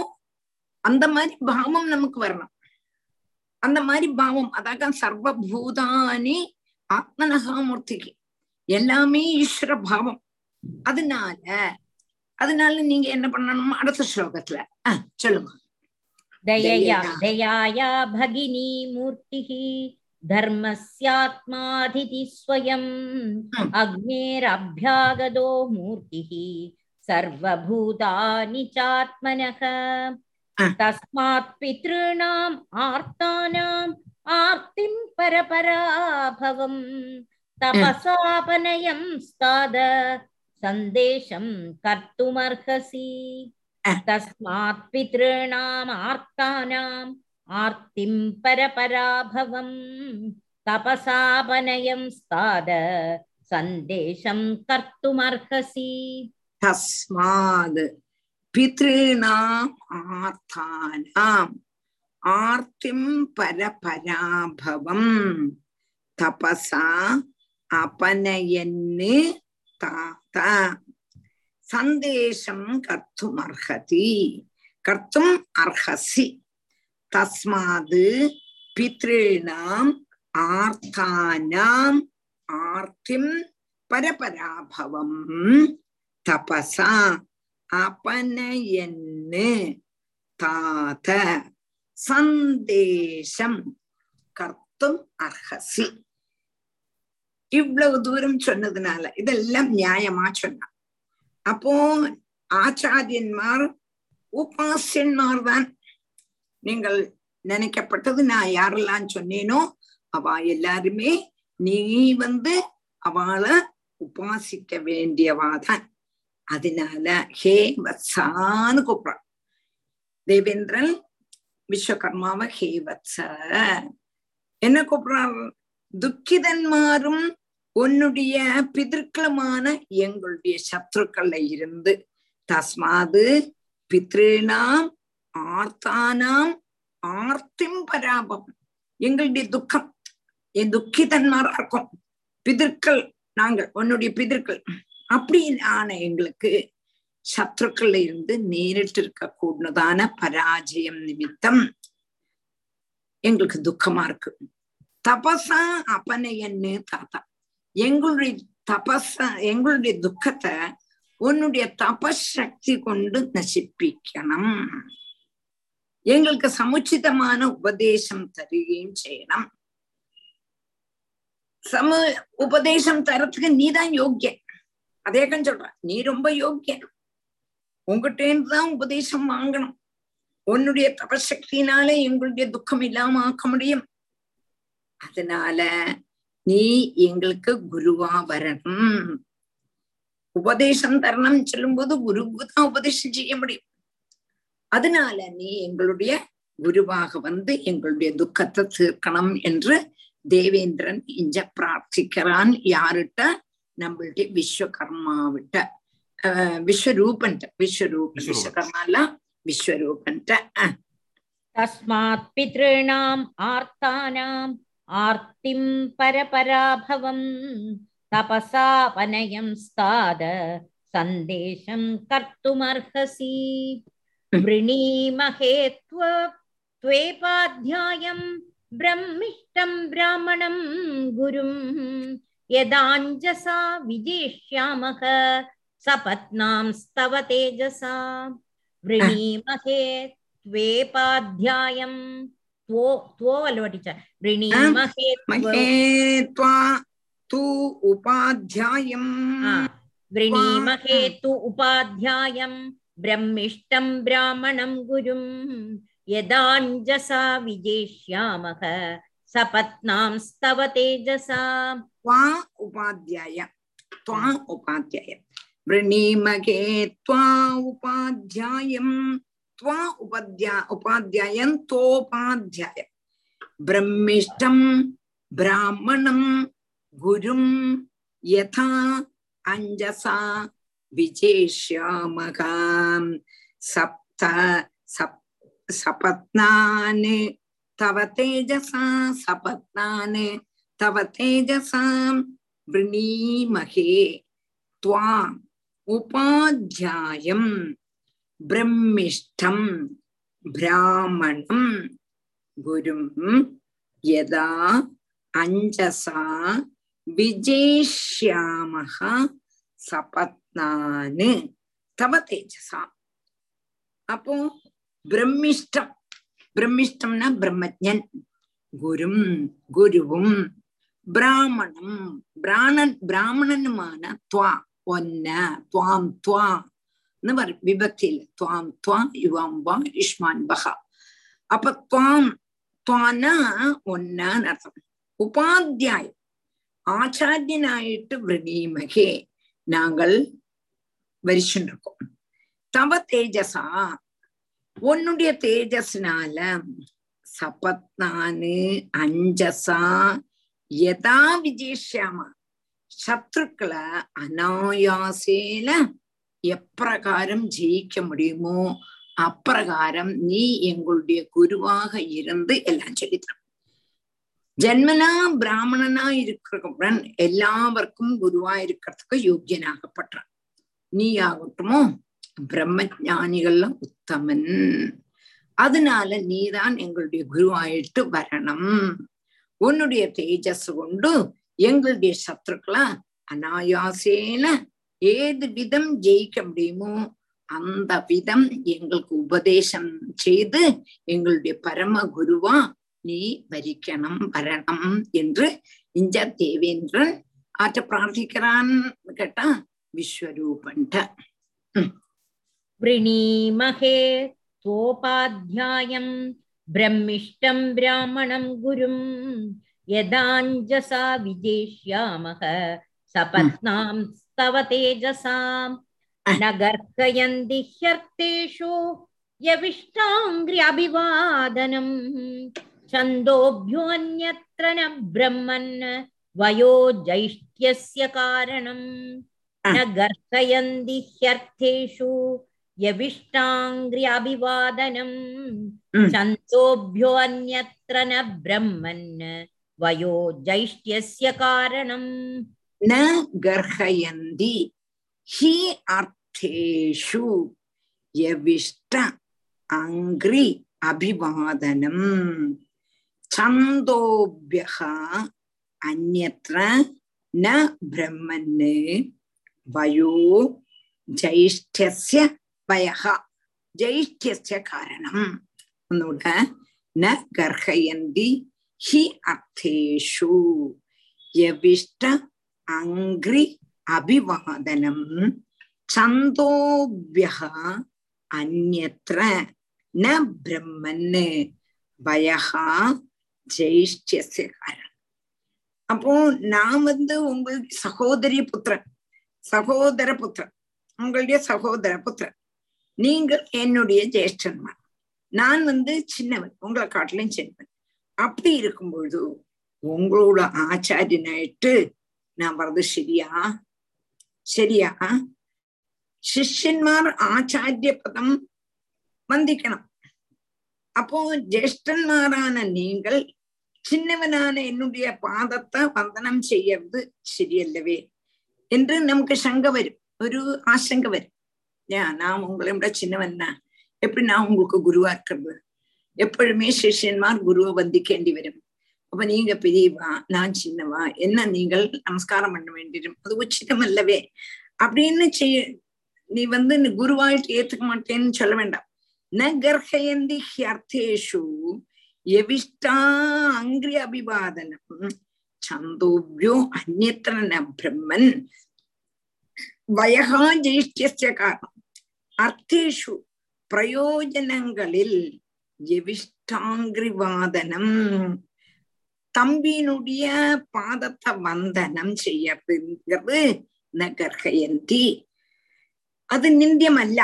அந்த மாதிரி பாவம் நமக்கு வரணும். அந்த மாதிரி பாவம், அதாக சர்வபூதானி ஆத்மனகாமூர்த்திக்கு எல்லாமே ஈஸ்வர பாவம். அதனால அதனால நீங்க என்ன பண்ணணும்? அடுத்த ஸ்லோகத்துல ஆஹ் சொல்லுங்க. தயயா தயாயா பகினி மூர்த்திஹி தர்மஸ்யாத்மாதிதி ஸ்வயம் அக்னேரப்யாகதோ மூர்த்திஹி சர்வபூதானி சாத்மனஹ தஸ்மாத் பித்ருணாம் ஆர்த்தானாம் ஆர்த்திம் பரபராபவம் தபசாபனயம் ஸ்தாத சந்தேஷம் கர்த்துமர்ஹசி. தஸ்மாத் பித்ருணாம் ஆர்த்தானாம் ஆர்த்திம் பரபராபவம் தபசாபனயம் ஸ்தாத சந்தேஷம் கர்த்துமர்ஹசி. தஸ்மாத் பித்ருணாம் ஆர்த்தானாம் ஆர்த்திம் பரபராபவம் தபசா அபனயன்னு தாதா சந்தேஷம் கர்த்தும் அர்ஹதி கர்த்தும் அர்ஹசி. தஸ்மாது பித்ருணாம் ஆர்த்தானாம் ஆர்த்திம் பரபராபவம் தபசா அபனயன்னு தாத சந்தேஷம் கர்த்தும் அர்ஹசி. இவ்வளவு தூரம் சொன்னதுனால இதெல்லாம் நியாயமா சொன்னா, அப்போ ஆச்சாரியன்மார் உபாசியன்மார் தான் நீங்கள் நினைக்கப்பட்டது. நான் யாரெல்லாம் சொன்னேனோ அவ எல்லாருமே நீ வந்து அவளை உபாசிக்க வேண்டியவாதான். அதனால ஹே வத்சான்னு கூப்பிட தேவேந்திரன் விஸ்வகர்மாவை ஹே வத்ச என்ன கூப்பிடுறார்? துக்கிதன்மாரும் உன்னுடைய பிதற்களமான எங்களுடைய சத்ருக்கள்ல இருந்து தஸ்மாது பித்ருணாம் ஆர்த்தானாம் ஆர்த்திம் பராபவம் எங்களுடைய துக்கம் என் துக்கிதன்மாரா இருக்கும் பிதற்கள் நாங்கள் உன்னுடைய பிதற்கள் அப்படின்னு ஆன எங்களுக்கு சத்ருக்கள்ல இருந்து நேரிட்டு இருக்க கூடதான பராஜயம் நிமித்தம் எங்களுக்கு துக்கமா இருக்கு. தபசா அபனயன்னு தாத்தா எங்களுடைய தபஸ எங்களுடைய துக்கத்தை உன்னுடைய தபசக்தி கொண்டு நசிப்பிக்கணும். எங்களுக்கு சமுச்சிதமான உபதேசம் தருகையும் செய்யணும். சம உபதேசம் தரத்துக்கு நீதான் யோக்கியன். அதேக்கம் சொல்ற, நீ ரொம்ப யோக்கியன், உங்ககிட்டேன்னுதான் உபதேசம் வாங்கணும். உன்னுடைய தபசக்தினால எங்களுடைய துக்கம் இல்லாம ஆக்க முடியும். அதனால நீ எங்களுக்கு குருவா வரணும், உபதேசம் தரணும். சொல்லும் போது குருவுதான் உபதேசம் செய்ய முடியும். அதனால நீ எங்களுடைய குருவாக வந்து எங்களுடைய துக்கத்தை தீர்க்கணும் என்று தேவேந்திரன் இஞ்ச பிரார்த்திக்கிறான். யாருட்ட? நம்மளுடைய விஸ்வகர்மாவிட்ட, அஹ் விஸ்வரூபன் விஸ்வரூபன் விஸ்வகர்மா இல்ல விஸ்வரூபன்ட்ட. தஸ்மாத் பித்ருணாம் ஆர்த்தானாம் ஆர்த்திம் பரபராபவம் தபசா வனயம் ஸ்தாத சந்தேஷம் கர்த்துமர்ஹசி. வ்ருணீமஹே த்வ த்வேபாத்யாயம் ப்ரஹ்மிஷ்டம் ப்ராமணம் குரும் யதாஞ்சசா விஜேஷ்யாமஹ சபத்நாம் ஸ்தவ தேஜசா. வ்ருணீமஹே த்வேபாத்யாயம் சபத்நாம் ஸ்தவ தேஜசா. உபாத்யாயம் தோபாத்யாயம் பிரம்மிஷ்டம் பிராமணம் குரும் யதா அஞ்சசா விஜேஷ்யாமகா சப்த சபத்னான் தவ தேஜசாம் சபத்னானே தவ தேஜசாம் விரணீமஹே துவாம் உபாத்யாயம் பிரம்மிஷ்டம் பிராமணம் குரும் யதா அஞ்சசா விஜேஷ்யாமஹா சபத்னானு தவ தேஜசா. அப்போ பிரம்மிஷ்டம், பிரம்மிஷ்டம்னா பிரம்மஜன், குரும் குருவும், பிராமணம் பிராணன் பிராமணனுமான துவா ஒன்ன துவாம் துவான்னு வரும் விபக்தியில துவாம் துவா யுவாம் வா யுஷ்மான் பஹா. அப்ப துவாம் துவானா ஒன்னான்னு அர்த்தம். உபாத்தியாயம் ஆச்சாரியனாயிட்டு விரணீமகே நாங்கள் வரிச்சுன்னு இருக்கோம். தவ தேஜசா உன்னுடைய தேஜஸ்னால சபத்னானு அஞ்சசா யதா விஜயிஷ்யாமா சத்ருக்களை அனாயாசேல எப்பிரகாரம் ஜெயிக்க முடியுமோ அப்பிரகாரம் நீ எங்களுடைய குருவாக இருந்து எல்லாம் சொல்லித்தரும். ஜென்மனா பிராமணனா இருக்கிறவன் எல்லாருக்கும் குருவா இருக்கிறதுக்கு யோக்கியனாகப்படுறான். நீ ஆகட்டுமோ பிரம்ம ஞானிகள்ல உத்தமன், அதனால நீதான் எங்களுடைய குருவாயிட்டு வரணும். உன்னுடைய தேஜஸ் கொண்டு எங்களுடைய சத்ருக்களா அனாயாசேல ஏது விதம் ஜெயிக்க முடியுமோ அந்த விதம் எங்களுக்கு உபதேசம் செய்து எங்களுடைய பரம குருவா நீ வரிக்கணும் வரணும் என்று இஞ்ச தேவேந்திரன் ஆற்ற பிரார்த்திக்கிறான்னு கேட்டா விஸ்வரூபன்ட்ட. விரணீமஹே தோபாத்யாயம் பிரம்மிஷ்டம் பிராமணம் குரும் யதாஞ்சசா விஜேஷ்யாமஹ சபத்நாம் தவ தேஜசாம் நகர்கயந்தி ஹ்யர்த்தேஷு யவிஷ்டாங்கிரி அபிவாதனம் சந்தோப்யோன்யத்ர ந பிரம்மன் வயோ ஜைஷ்ட்யஸ்ய காரணம் நகர்கயந்தி ஹ்யர்த்தேஷு யவிஷ்டாங்கிரி அபிவாதனம் சந்தோப்யோ அன்யத்ர ந பிரம்மன் வயோ ஜைஷ்ட்யஸ்ய காரணம் ந கர்ஹயந்தி ஹி அர்த்தேஷு யவிஷ்ட அங்கிரி அபிவாதனம் சந்தோப்யஹா அன்யத்ர ந பிரம்மன் வயோ ஜைஷ்டஸ்ய பயஹா ஜைஷ்டஸ்ய காரணம் உன்னோட ந கர்ஹயந்தி ஹி அர்த்தேஷு யவிஷ்ட அங்கிரி அபிவாதனம் சந்தோப்யஹா அன்யத்ர ந பிரம்மன் பயஹா ஜைஷ்டஸ்ய காரணம். அப்போ நான் வந்து உங்களுடைய சகோதரி புத்திரன், சகோதர புத்திரன், உங்களுடைய சகோதர புத்திரன், நீங்கள் என்னுடைய ஜேஷ்டன்மான், நான் வந்து சின்னவன், உங்களை காட்டிலும் சின்னவன். அப்படி இருக்கும்பொழுது உங்களோட ஆச்சாரியனாயிட்டு நான் வர்றது சரியா? சரியா? சிஷ்யன்மார் ஆச்சாரிய பதம் வந்திக்கணும். அப்போ ஜேஷ்டன்மாரான நீங்கள் சின்னவனான என்னுடைய பாதத்தை வந்தனம் செய்யறது சரியல்லவே என்று நமக்கு சங்க வரும், ஒரு ஆசங்க வரும். ஏன் நான் உங்களை விட சின்னவன் தான், எப்படி நான் உங்களுக்கு குருவா இருக்கிறது? எப்பொழுதுமே சிஷ்யன்மார் குருவை வந்திக்கேண்டி வரும். அப்ப நீங்க பெரியவா நான் சின்னவா, என்ன நீங்கள் நமஸ்காரம் பண்ண வேண்டியும், அது உச்சிதம் அல்லவே அப்படின்னு செய்ய நீ வந்து குருவாயிட்டு ஏத்துக்க மாட்டேன்னு சொல்ல வேண்டாம். ந கர்ஹயந்தி ஹ்யர்த்தேஷு எவிஷ்டா அங்கிரி அபிவாதனம் சந்தோப்யோ அந்யத்ரன பிரம்மன் வயகா ஜேஷ்டஸ்ய காரணம் அர்த்தேஷு பிரயோஜனங்களில் எவிஷ்டாங்கிரிவாதனம் தம்பியினுடைய பாதத்தை வந்தனம் செய்யப்படுங்கிறது ந கர்ஹயந்தி. அது நிந்தியமல்ல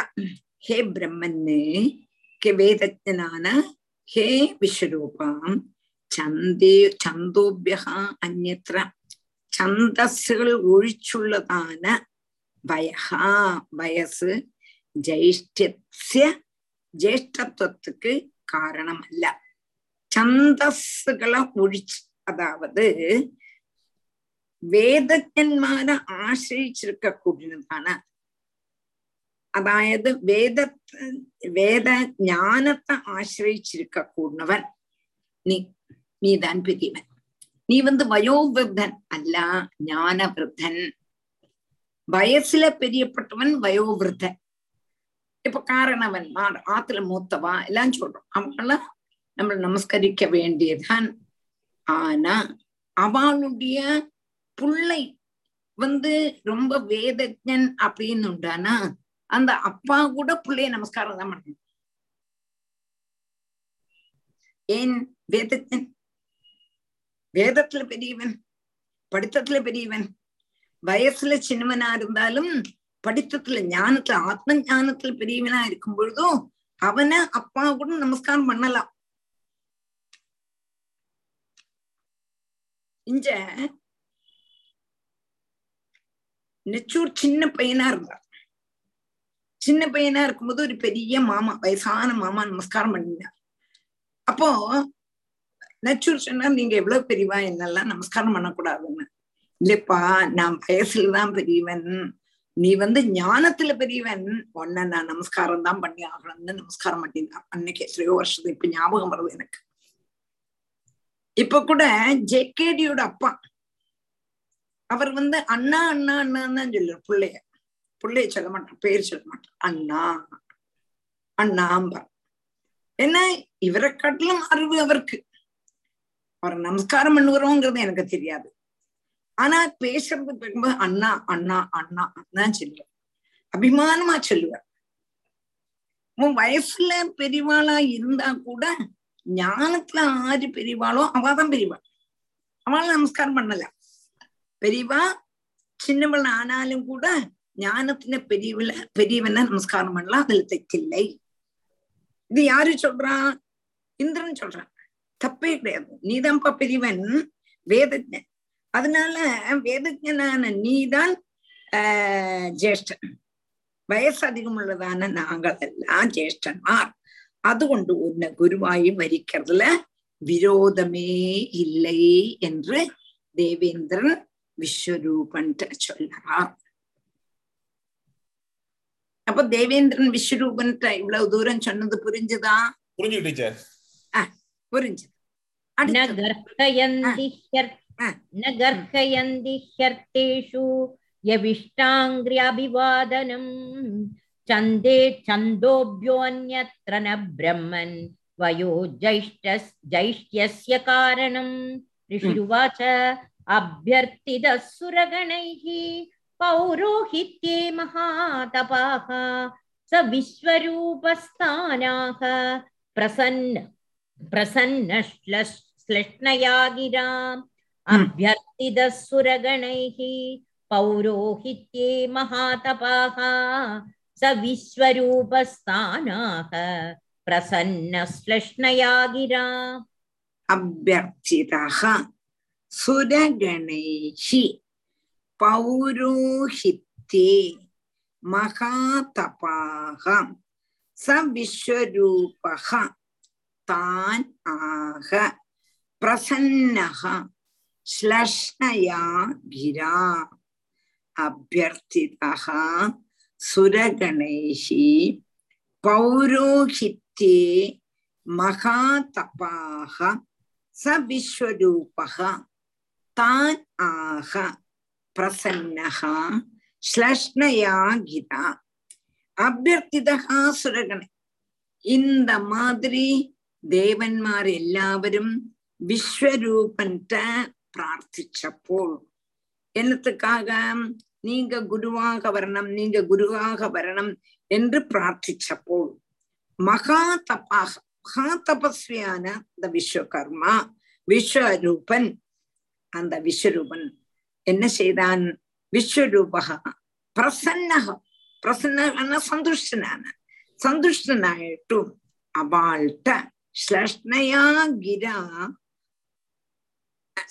ஹே பிரம்மன்னு, கே வேதஜனான ஹே விஸ்வரூபம் சந்தே சந்தோபியா அந்ந சந்தஸ்கள் ஒழிச்சுள்ளதான வயகா வயசு ஜேஷ்ட ஜேஷ்டத்துவத்துக்கு காரணம் அல்ல. சந்தஸ்களை ஒழிச்சு, அதாவது வேதஜன்மாரை ஆசிரிச்சிருக்க கூடியதான, அதாயது வேதத்தை வேத ஞானத்தை ஆசிரிச்சிருக்க கூடினவன் நீ நீதான் பெரியவன். நீ வந்து வயோவிருத்தன் அல்ல, ஞான விருத்தன். வயசுல பெரியப்பட்டவன் வயோவிருத்தன். இப்ப காரணவன்மார், ஆத்துல மூத்தவா எல்லாம் சொல்றோம், அவங்களாம் நம்ம நமஸ்கரிக்க வேண்டியதான். ஆனா அவளுடைய பிள்ளை வந்து ரொம்ப வேதஜன் அப்படின்னு உண்டானா அந்த அப்பா கூட பிள்ளைய நமஸ்காரம் தான் பண்ணணும். ஏன் வேதஜன், வேதத்துல பெரியவன், படித்தத்துல பெரியவன், வயசுல சின்னவனா இருந்தாலும் படித்தத்துல ஞானத்துல ஆத்ம ஞானத்துல பெரியவனா இருக்கும் பொழுதும் அவனை அப்பா கூட நமஸ்காரம் பண்ணலாம். இஞ்ச நெச்சூர் சின்ன பையனா இருந்தார். சின்ன பையனா இருக்கும்போது ஒரு பெரிய மாமா, வயசான மாமா நமஸ்காரம் பண்ணினார். அப்போ நெச்சூர் சொன்னா, நீங்க எவ்வளவு பெரியவா, என்னெல்லாம் நமஸ்காரம் பண்ணக்கூடாதுன்னு. இல்லப்பா, நான் வயசுலதான் பெரியவன், நீ வந்து ஞானத்துல பெரியவன், உன்ன நான் நமஸ்காரம் தான் பண்ணி ஆகணும்னு நமஸ்காரம் பண்ணினார். அன்னைக்கு எத்தனையோ வருஷத்துக்கு இப்ப ஞாபகம் வருது எனக்கு. இப்ப கூட ஜேகேடியோட அப்பா அவர் வந்து அண்ணா அண்ணா அண்ணான்னு தான் சொல்லுவார். பிள்ளைய பிள்ளைய சொல்ல மாட்டான், பேர் சொல்ல மாட்டான், அண்ணா அண்ணாம்பா. ஏன்னா இவரை காட்டிலும் அறிவு அவருக்கு. அவரை நமஸ்காரம் பண்ணுகிறோங்கிறது எனக்கு தெரியாது, ஆனா பேசுறது கேட்கும்போது அண்ணா அண்ணா அண்ணா அண்ணான்னு சொல்லுவார், அபிமானமா சொல்லுவார். உன் வயசுல பெரியவாளா இருந்தா கூட ஞானத்துல ஆறு பெரியவாளோ அவாதான் பெரியவா, அவளால நமஸ்காரம் பண்ணல. பெரியவா சின்னவள் ஆனாலும் கூட ஞானத்துல பெரியவள பெரியவன நமஸ்காரம் பண்ணலாம், அதுல தைக்கில்லை. இது யாரு சொல்றான்? இந்திரன் சொல்றான். தப்பே கிடையாது, நீதான்ப்பா பெரியவன், வேதஜன். அதனால வேதஜனான நீதான் ஆஹ் ஜேஷ்டன். வயசு அதிகம் உள்ளதான நாங்கள் எல்லாம் ஜேஷ்டன்மார். அதுகொண்டு உன்னை குருவாயி மரிக்கிறதுல விரோதமே இல்லை என்று தேவேந்திரன் விஸ்வரூபன் சொல்றார். அப்ப தேவேந்திரன் விஸ்வரூபன் இவ்வளவு தூரம் சொன்னது புரிஞ்சுதா? புரிஞ்சு புரிஞ்சு சந்தே சந்தோபியோன்யத்ர ந ப்ரஹ்மன் வயோ ஜைஷ்டஸ் ஜைஷ்யஸ்ய காரணம். ரிஷிருவாச அப்யர்த்தித சுரகணைஹி பௌரோஹித்யே மகாதபாஹ ச விஸ்வரூபஸ்தானாஹ பிரசன்ன பிரசன்ன ஸ்லஷ்ணயா கிராம் அப்யர்த்தித சுரகணைஹி பௌரோஹித்யே மகாதபாஹ ச விஸ்வரூபஸ்தானாஹ பிரசன்ன ஸ்லஷ்ணயா கிரா அப்யர்த்திதஹ சுரகணைஹி பௌரோஹித்யே மகாதபாஹ ச விஸ்வரூபஹ தான் ஆஹ பிரசன்னஹ ஸ்லஷ்ணயா கிரா அப்யர்த்திதஹ சுரகணைஹி பௌரோஹித்யே மகாதபாஹ ச விஸ்வரூபஹ தான் ஆஹ பிரசன்னஹ ஸ்லஷ்ணயா கிரா அப்யர்த்திதஹ சுரகணை. இந்த மாதிரி தேவன்மார் எல்லாரும் விஸ்வரூபன்ட பிரார்த்திச்சப்போல் என்னத்துக்காக? நீங்க குருவாக வரணும், நீங்க குருவாக வரணும் என்று பிரார்த்திச்சப்போல் மகா தபாக மகா தபஸ்வியான இந்த விஸ்வகர்மா விஸ்வரூபன், அந்த விஸ்வரூபன் என்ன செய்தான்? விஸ்வரூபக பிரசன்னக பிரசன்ன சந்துஷ்டனான சந்துஷ்டனாயிட்டும் அவள்கிட்ட ஸ்லஷ்ணயா கிரா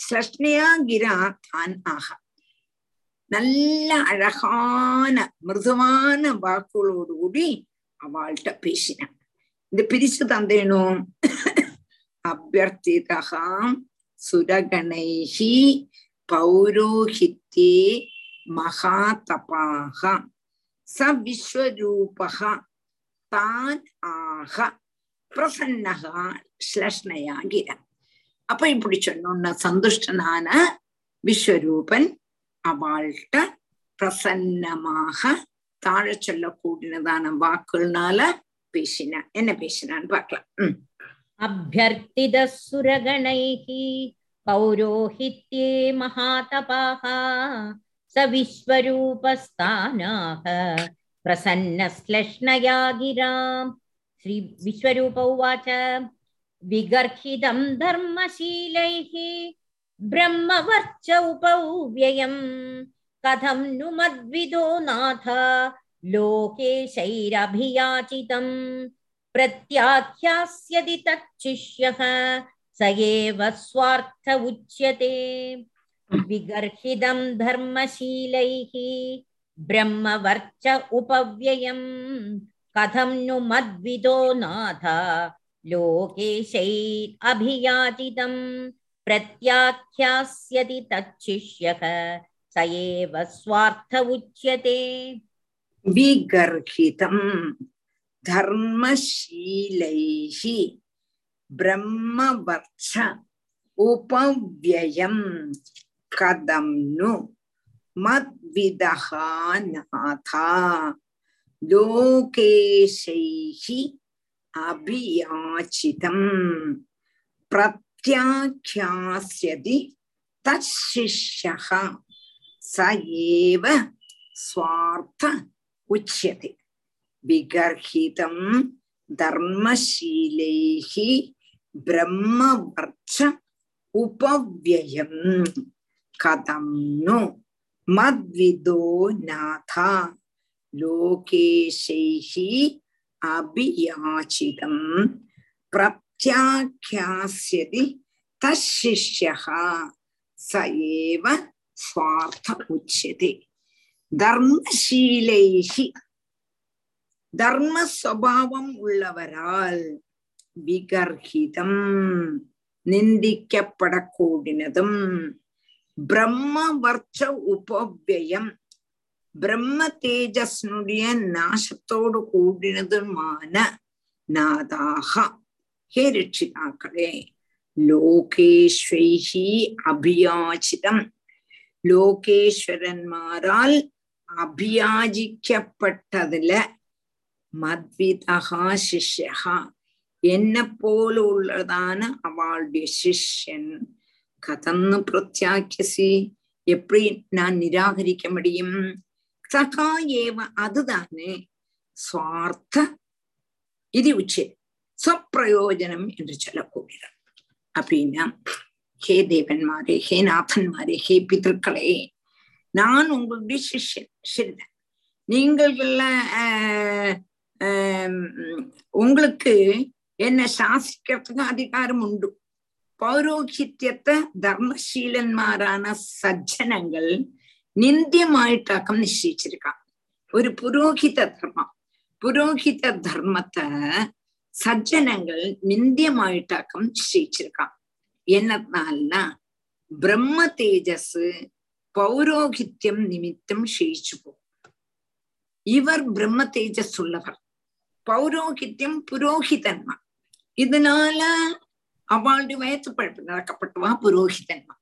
ஸ்லஷ்ணயா கிரா தான் ஆக நல்ல அழகான மிருதுவான வாக்குகளோடு கூடி அவள்கிட்ட பேசினான். இந்த பிரிச்சு தந்தேனும் அபியர்த்திதாம் சுரகணைஹி பௌரோஹித்தே மகாதபாஹ சவிஸ்வரூபஹ தான் ஆஹ பிரசன்னஹா ஸ்லஷ்ணயாகிர. அப்ப இப்படி சொன்னோன்னா சந்துஷ்டனான விஸ்வரூபன் அவள்கிட்ட பிரசன்னமாக தாழ சொல்லக்கூடியதான வாக்குனால பேசின. என்ன பேசினான்னு பார்க்கலாம். அப்யர்த்தித சுரகணைஹி பௌரோஹித்யே மகாதபாஹ சவிஸ்வரூபஸ்தானாஹ பிரசன்னஸ்லஷ்ணயா கிராம். ஸ்ரீ விஸ்வரூப உவாச: விகர்ஹிதம் தர்மசீலைஹி பிரம்மவர்ச்ச உபவ்யயம் கதம் நு மத்விதோ நாத லோகேஷைரபியாசிதம் பிரத்யாக்யாஸ்யதி தச்சிஷ்யஹ சயேவ ஸ்வார்த்த உச்யதே. விகர்ஹிதம் தர்மசீலைஹி பிரம்மவர்ச்ச உபவ்யயம் கதம் நு மத்விதோ நாத லோகேஷைரபியாசிதம் பிரத்யாக்யாஸ்யதி தச்சிஷ்யஹ சயேவ ஸ்வார்த்த உச்யதே. விகர்ஹிதம் தர்மசீலைஹி பிரம்மவர்ச்ச உபவ்யயம் கதம் நு மத்விதஹ நாதா லோகேஷைஹி அபியாசிதம் பிரத்யாக்யாஸ்யதி தச்சிஷ்யஹ சயேவ ஸ்வார்த்த உச்யதே. விகர்ஹிதம் தர்மசீலைஹி பிரம்மவர்ச்ச உபவ்யயம் கதம் நு மத்விதோ நாதா லோகேஷைஹி அபியாசிதம் பிரத்யாக்யாஸ்யதி தச்சிஷ்யஹ சயேவ ஸ்வார்த்த உச்யதே. தர்மசீலைஹி தர்ம சுபாவம் உள்ளவரால் விகர்ஹிதம் நிந்திக்கப்படக்கூடியதும் பிரம்மவர்ச்ச உபவ்யயம் பிரம்ம தேஜஸ்னுடைய நாசத்தோடு கூடினதுமான நாதாக ஹே ரட்சிதாக்களே லோகேஸ்வைஹி அபியாசிதம் லோகேஸ்வரன்மாரால் அபியாஜிக்கப்பட்டதுல மத்விதஹா சிஷ்யஹா என்ன போல உள்ளதான அவளுடைய சிஷ்யன் கதன்னு பிரத்யாக்கியசி எப்படி நான் நிராகரிக்க முடியும்? சகா ஏவ அதுதானே சுவார்த்த இது உச்சே சொப்பிரயோஜனம் என்று சொல்லக்கூடியது. அப்படின்னா ஹே தேவன்மாரே, ஹே நாதன்மாரே, ஹே பிதர்களே, நான் உங்களுடைய சிஷ்யன் சிறிதன். நீங்கள் உங்களுக்கு என்னை சாசிக்கிறதுக்கு அதிகாரம் உண்டு. பௌரோஹித்யத்தை தர்மசீலன்மாரான சஜ்ஜனங்கள் நிந்தியமாயிட்டாக்கம் நிச்சயிச்சிருக்காங்க. ஒரு புரோஹித தர்மம் புரோஹித தர்மத்தை சஜ்ஜனங்கள் நிந்தியமாயிட்டாக்கம் நிச்சயிச்சிருக்காங்க. என்னதுனால்னா பிரம்ம தேஜஸ் பௌரோஹித்யம் நிமித்தம் க்ஷயிச்சு போகும். இவர் பிரம்ம தேஜஸ் உள்ளவர், பௌரோஹித்யம் புரோஹிதன்மா. இதனால அவளுடைய வயத்து பழப்பு நடக்கப்பட்டவா புரோஹிதன்மா.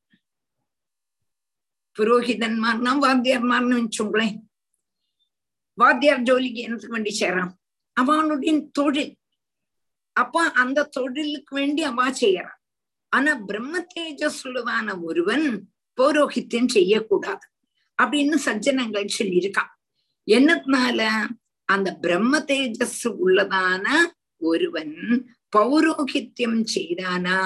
புரோஹிதன்மார்னா வாத்தியார்மார்னு வச்சுங்களேன், வாத்தியார் ஜோலிக்கு எனக்கு வேண்டி சேரான் அவளுடைய தொழில். அப்ப அந்த தொழிலுக்கு வேண்டி அவ செய்யறான். ஆனா பிரம்ம தேஜஸ் உள்ளதான ஒருவன் பௌரோஹித்யம் செய்யக்கூடாது அப்படின்னு சஜ்ஜனங்கள் சொல்லியிருக்கான். என்னத்தினால அந்த பிரம்ம தேஜஸ் உள்ளதான ஒருவன் பௌரோஹித்யம் செய்தானா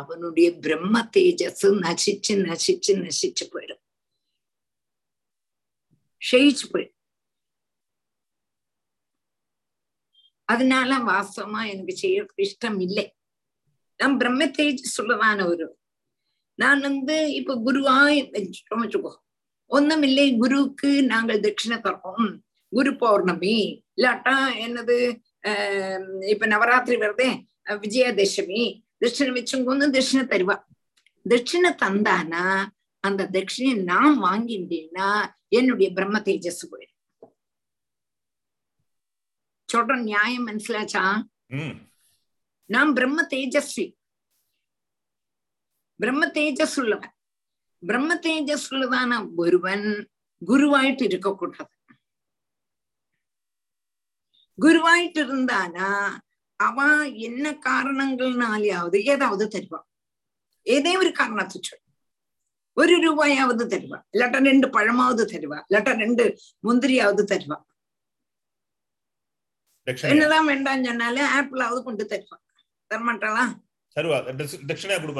அவனுடைய பிரம்ம தேஜஸ் நசிச்சு நசிச்சு நசிச்சு போயிடும், ஷயிச்சு போயிடும். அதனால வாசமா எனக்கு செய்யறதுக்கு இஷ்டம் இல்லை. நான் பிரம்ம தேஜஸ் உள்ளதான ஒரு நான் வந்து இப்ப குருவா வச்சுட்டோம் வச்சுக்கோ, ஒன்னும் இல்லை குருவுக்கு நாங்கள் தட்சிணை தரோம், குரு பௌர்ணமி இல்லாட்டா என்னது இப்ப நவராத்திரி வருதே விஜயதசமி தட்சிணமிச்சுங்கன்னு தட்சிணை தருவா. தட்சிணை தந்தானா அந்த தட்சிணையை நான் வாங்கிட்டேன்னா என்னுடைய பிரம்ம தேஜஸ் போயிடும். சொல்ற நியாயம் மனசிலாச்சா? நான் பிரம்ம தேஜஸ்வி, பிரம்ம தேஜஸ் உள்ளவன். பிரம்ம தேஜஸ் உள்ளதான ஒருவன் குருவாயிட்டு இருக்க கூடாது. குருவாயிட்டு இருந்தானா அவ என்ன காரணங்கள்னாலேயாவது ஏதாவது தருவா, ஏதே ஒரு காரணத்தை சொல்லு. ஒரு ரூபாயாவது தருவா, இல்லாட்டா ரெண்டு பழமாவது தருவா, இல்லாட்டா ரெண்டு முந்திரியாவது தருவா. என்னதான் வேண்டாம்னு சொன்னாலும் ஆப்பிளாவது கொண்டு தருவா. தரமாட்டாளா?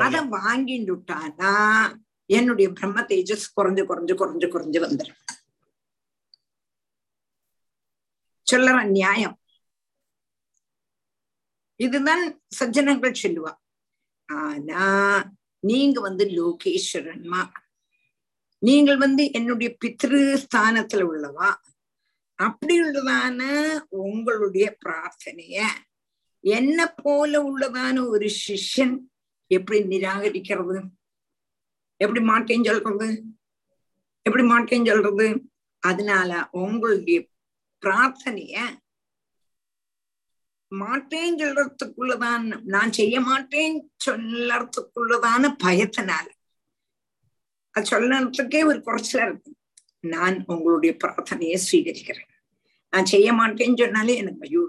அத வாங்கிட்டுட்டானா என்னுடைய பிரம்ம தேஜஸ் குறைஞ்சு குறைஞ்சு குறைஞ்சு குறைஞ்சு வந்துடும். சொல்லற நியாயம் இதுதான் சஜ்ஜனங்கள் சொல்லுவா. ஆனா நீங்க வந்து லோகேஸ்வரன்மா, நீங்கள் வந்து என்னுடைய பித்ரு ஸ்தானத்துல உள்ளவா. அப்படி உள்ளதான உங்களுடைய பிரார்த்தனைய என்ன போல உள்ளதான ஒரு சிஷ்யன் எப்படி நிராகரிக்கிறது? எப்படி மாட்டேன்னு சொல்றது? எப்படி மாட்டேன்னு சொல்றது? அதனால உங்களுடைய பிரார்த்தனைய மாட்டேன்னு சொல்றதுக்குள்ளதான், நான் செய்ய மாட்டேன்னு சொல்லறதுக்குள்ளதான பயத்தினால அது சொல்லறதுக்கே ஒரு குறைச்சலா இருக்கு. நான் உங்களுடைய பிரார்த்தனைய ஸ்வீகரிக்கிறேன். நான் செய்ய மாட்டேன்னு சொன்னாலே எனக்கு ஐயோ,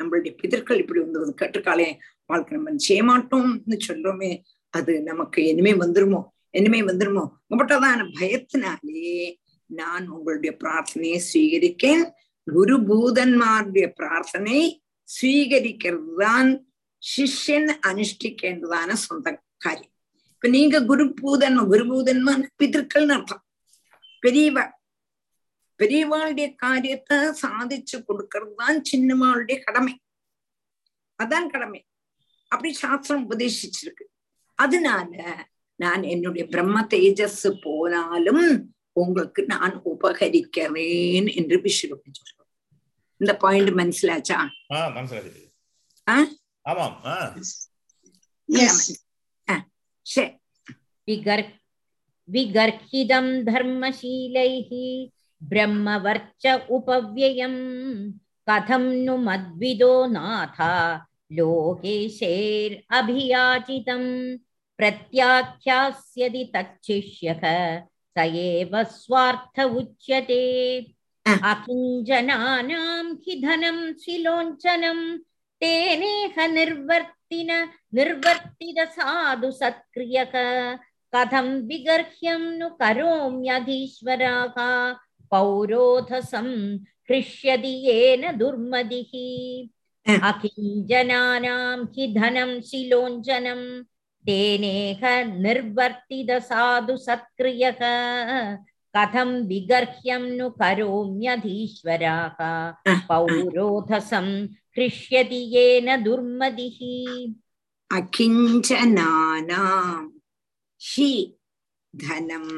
நம்மளுடைய பிதர்கள் இப்படி வந்து கேட்டுக்காலே, வாழ்க்கை நம்ம செய்ய மாட்டோம்னு சொல்றோமே, அது நமக்கு இனிமே வந்துருமோ இனிமே வந்துருமோ உங்கப்பட்டதான பயத்தினாலே நான் உங்களுடைய பிரார்த்தனையை ஸ்வீகரிக்கேன். குரு பூதன்மாருடைய பிரார்த்தனை ஸ்வீகரிக்கிறது தான் சிஷ்யன் அனுஷ்டிக்கின்றதான சொந்த காரியம். இப்ப நீங்க குரு பூதன்மா, குரு பூதன்மான் பிதர்கள்னு அர்த்தம். பெரியவா, பெரியவாளுடைய காரியத்தை சாதிச்சு கொடுக்கறது தான் சின்னவாளுடைய கடமை. அதான் கடமை, அப்படி சாஸ்திரம் உபதேசிச்சிருக்கு. அதனால நான் என்னுடைய பிரம்ம தேஜஸ் போனாலும் உங்களுக்கு நான் உபகரிக்கிறேன் என்று விஷ்ணுக்கு சொல்றேன். இந்த பாயிண்ட் மனசிலாச்சா? விகர்கிதம் தர்மசீலைஹி பிரம்மவர்ச்ச உபவ்யயம் கதம் நு மத்விதோ நாதா லோகேஷேர் அபியாசிதம் பிரத்யாக்யாஸ்யதி தச்சிஷ்யக சயேவ ஸ்வார்த்த உச்யதே. அகிஞ்சனானாம் கிதனம் சிலோஞ்சனம் தேனேஹ நிர்வர்த்தின நிர்வர்த்தித சாது சத்க்ரியக கதம் விகர்ஹ்யம் நு கரோம்யதீஸ்வராக பௌரோதசம் ஹ்ரிஷ்யதி ஏன துர்மதிஹி. அகிஞ்சனானாம் கிதனம் சிலோஞ்சனம் தேனேக நிர்வர்த்தித சாது சத்க்ரியக கதம் விகர்ஹ்யம் நு கரோம்யதீஸ்வராக பௌரோதசம் ஹ்ரிஷ்யதி ஏன துர்மதிஹி. அகிஞ்சனானாம் ஹி தனம்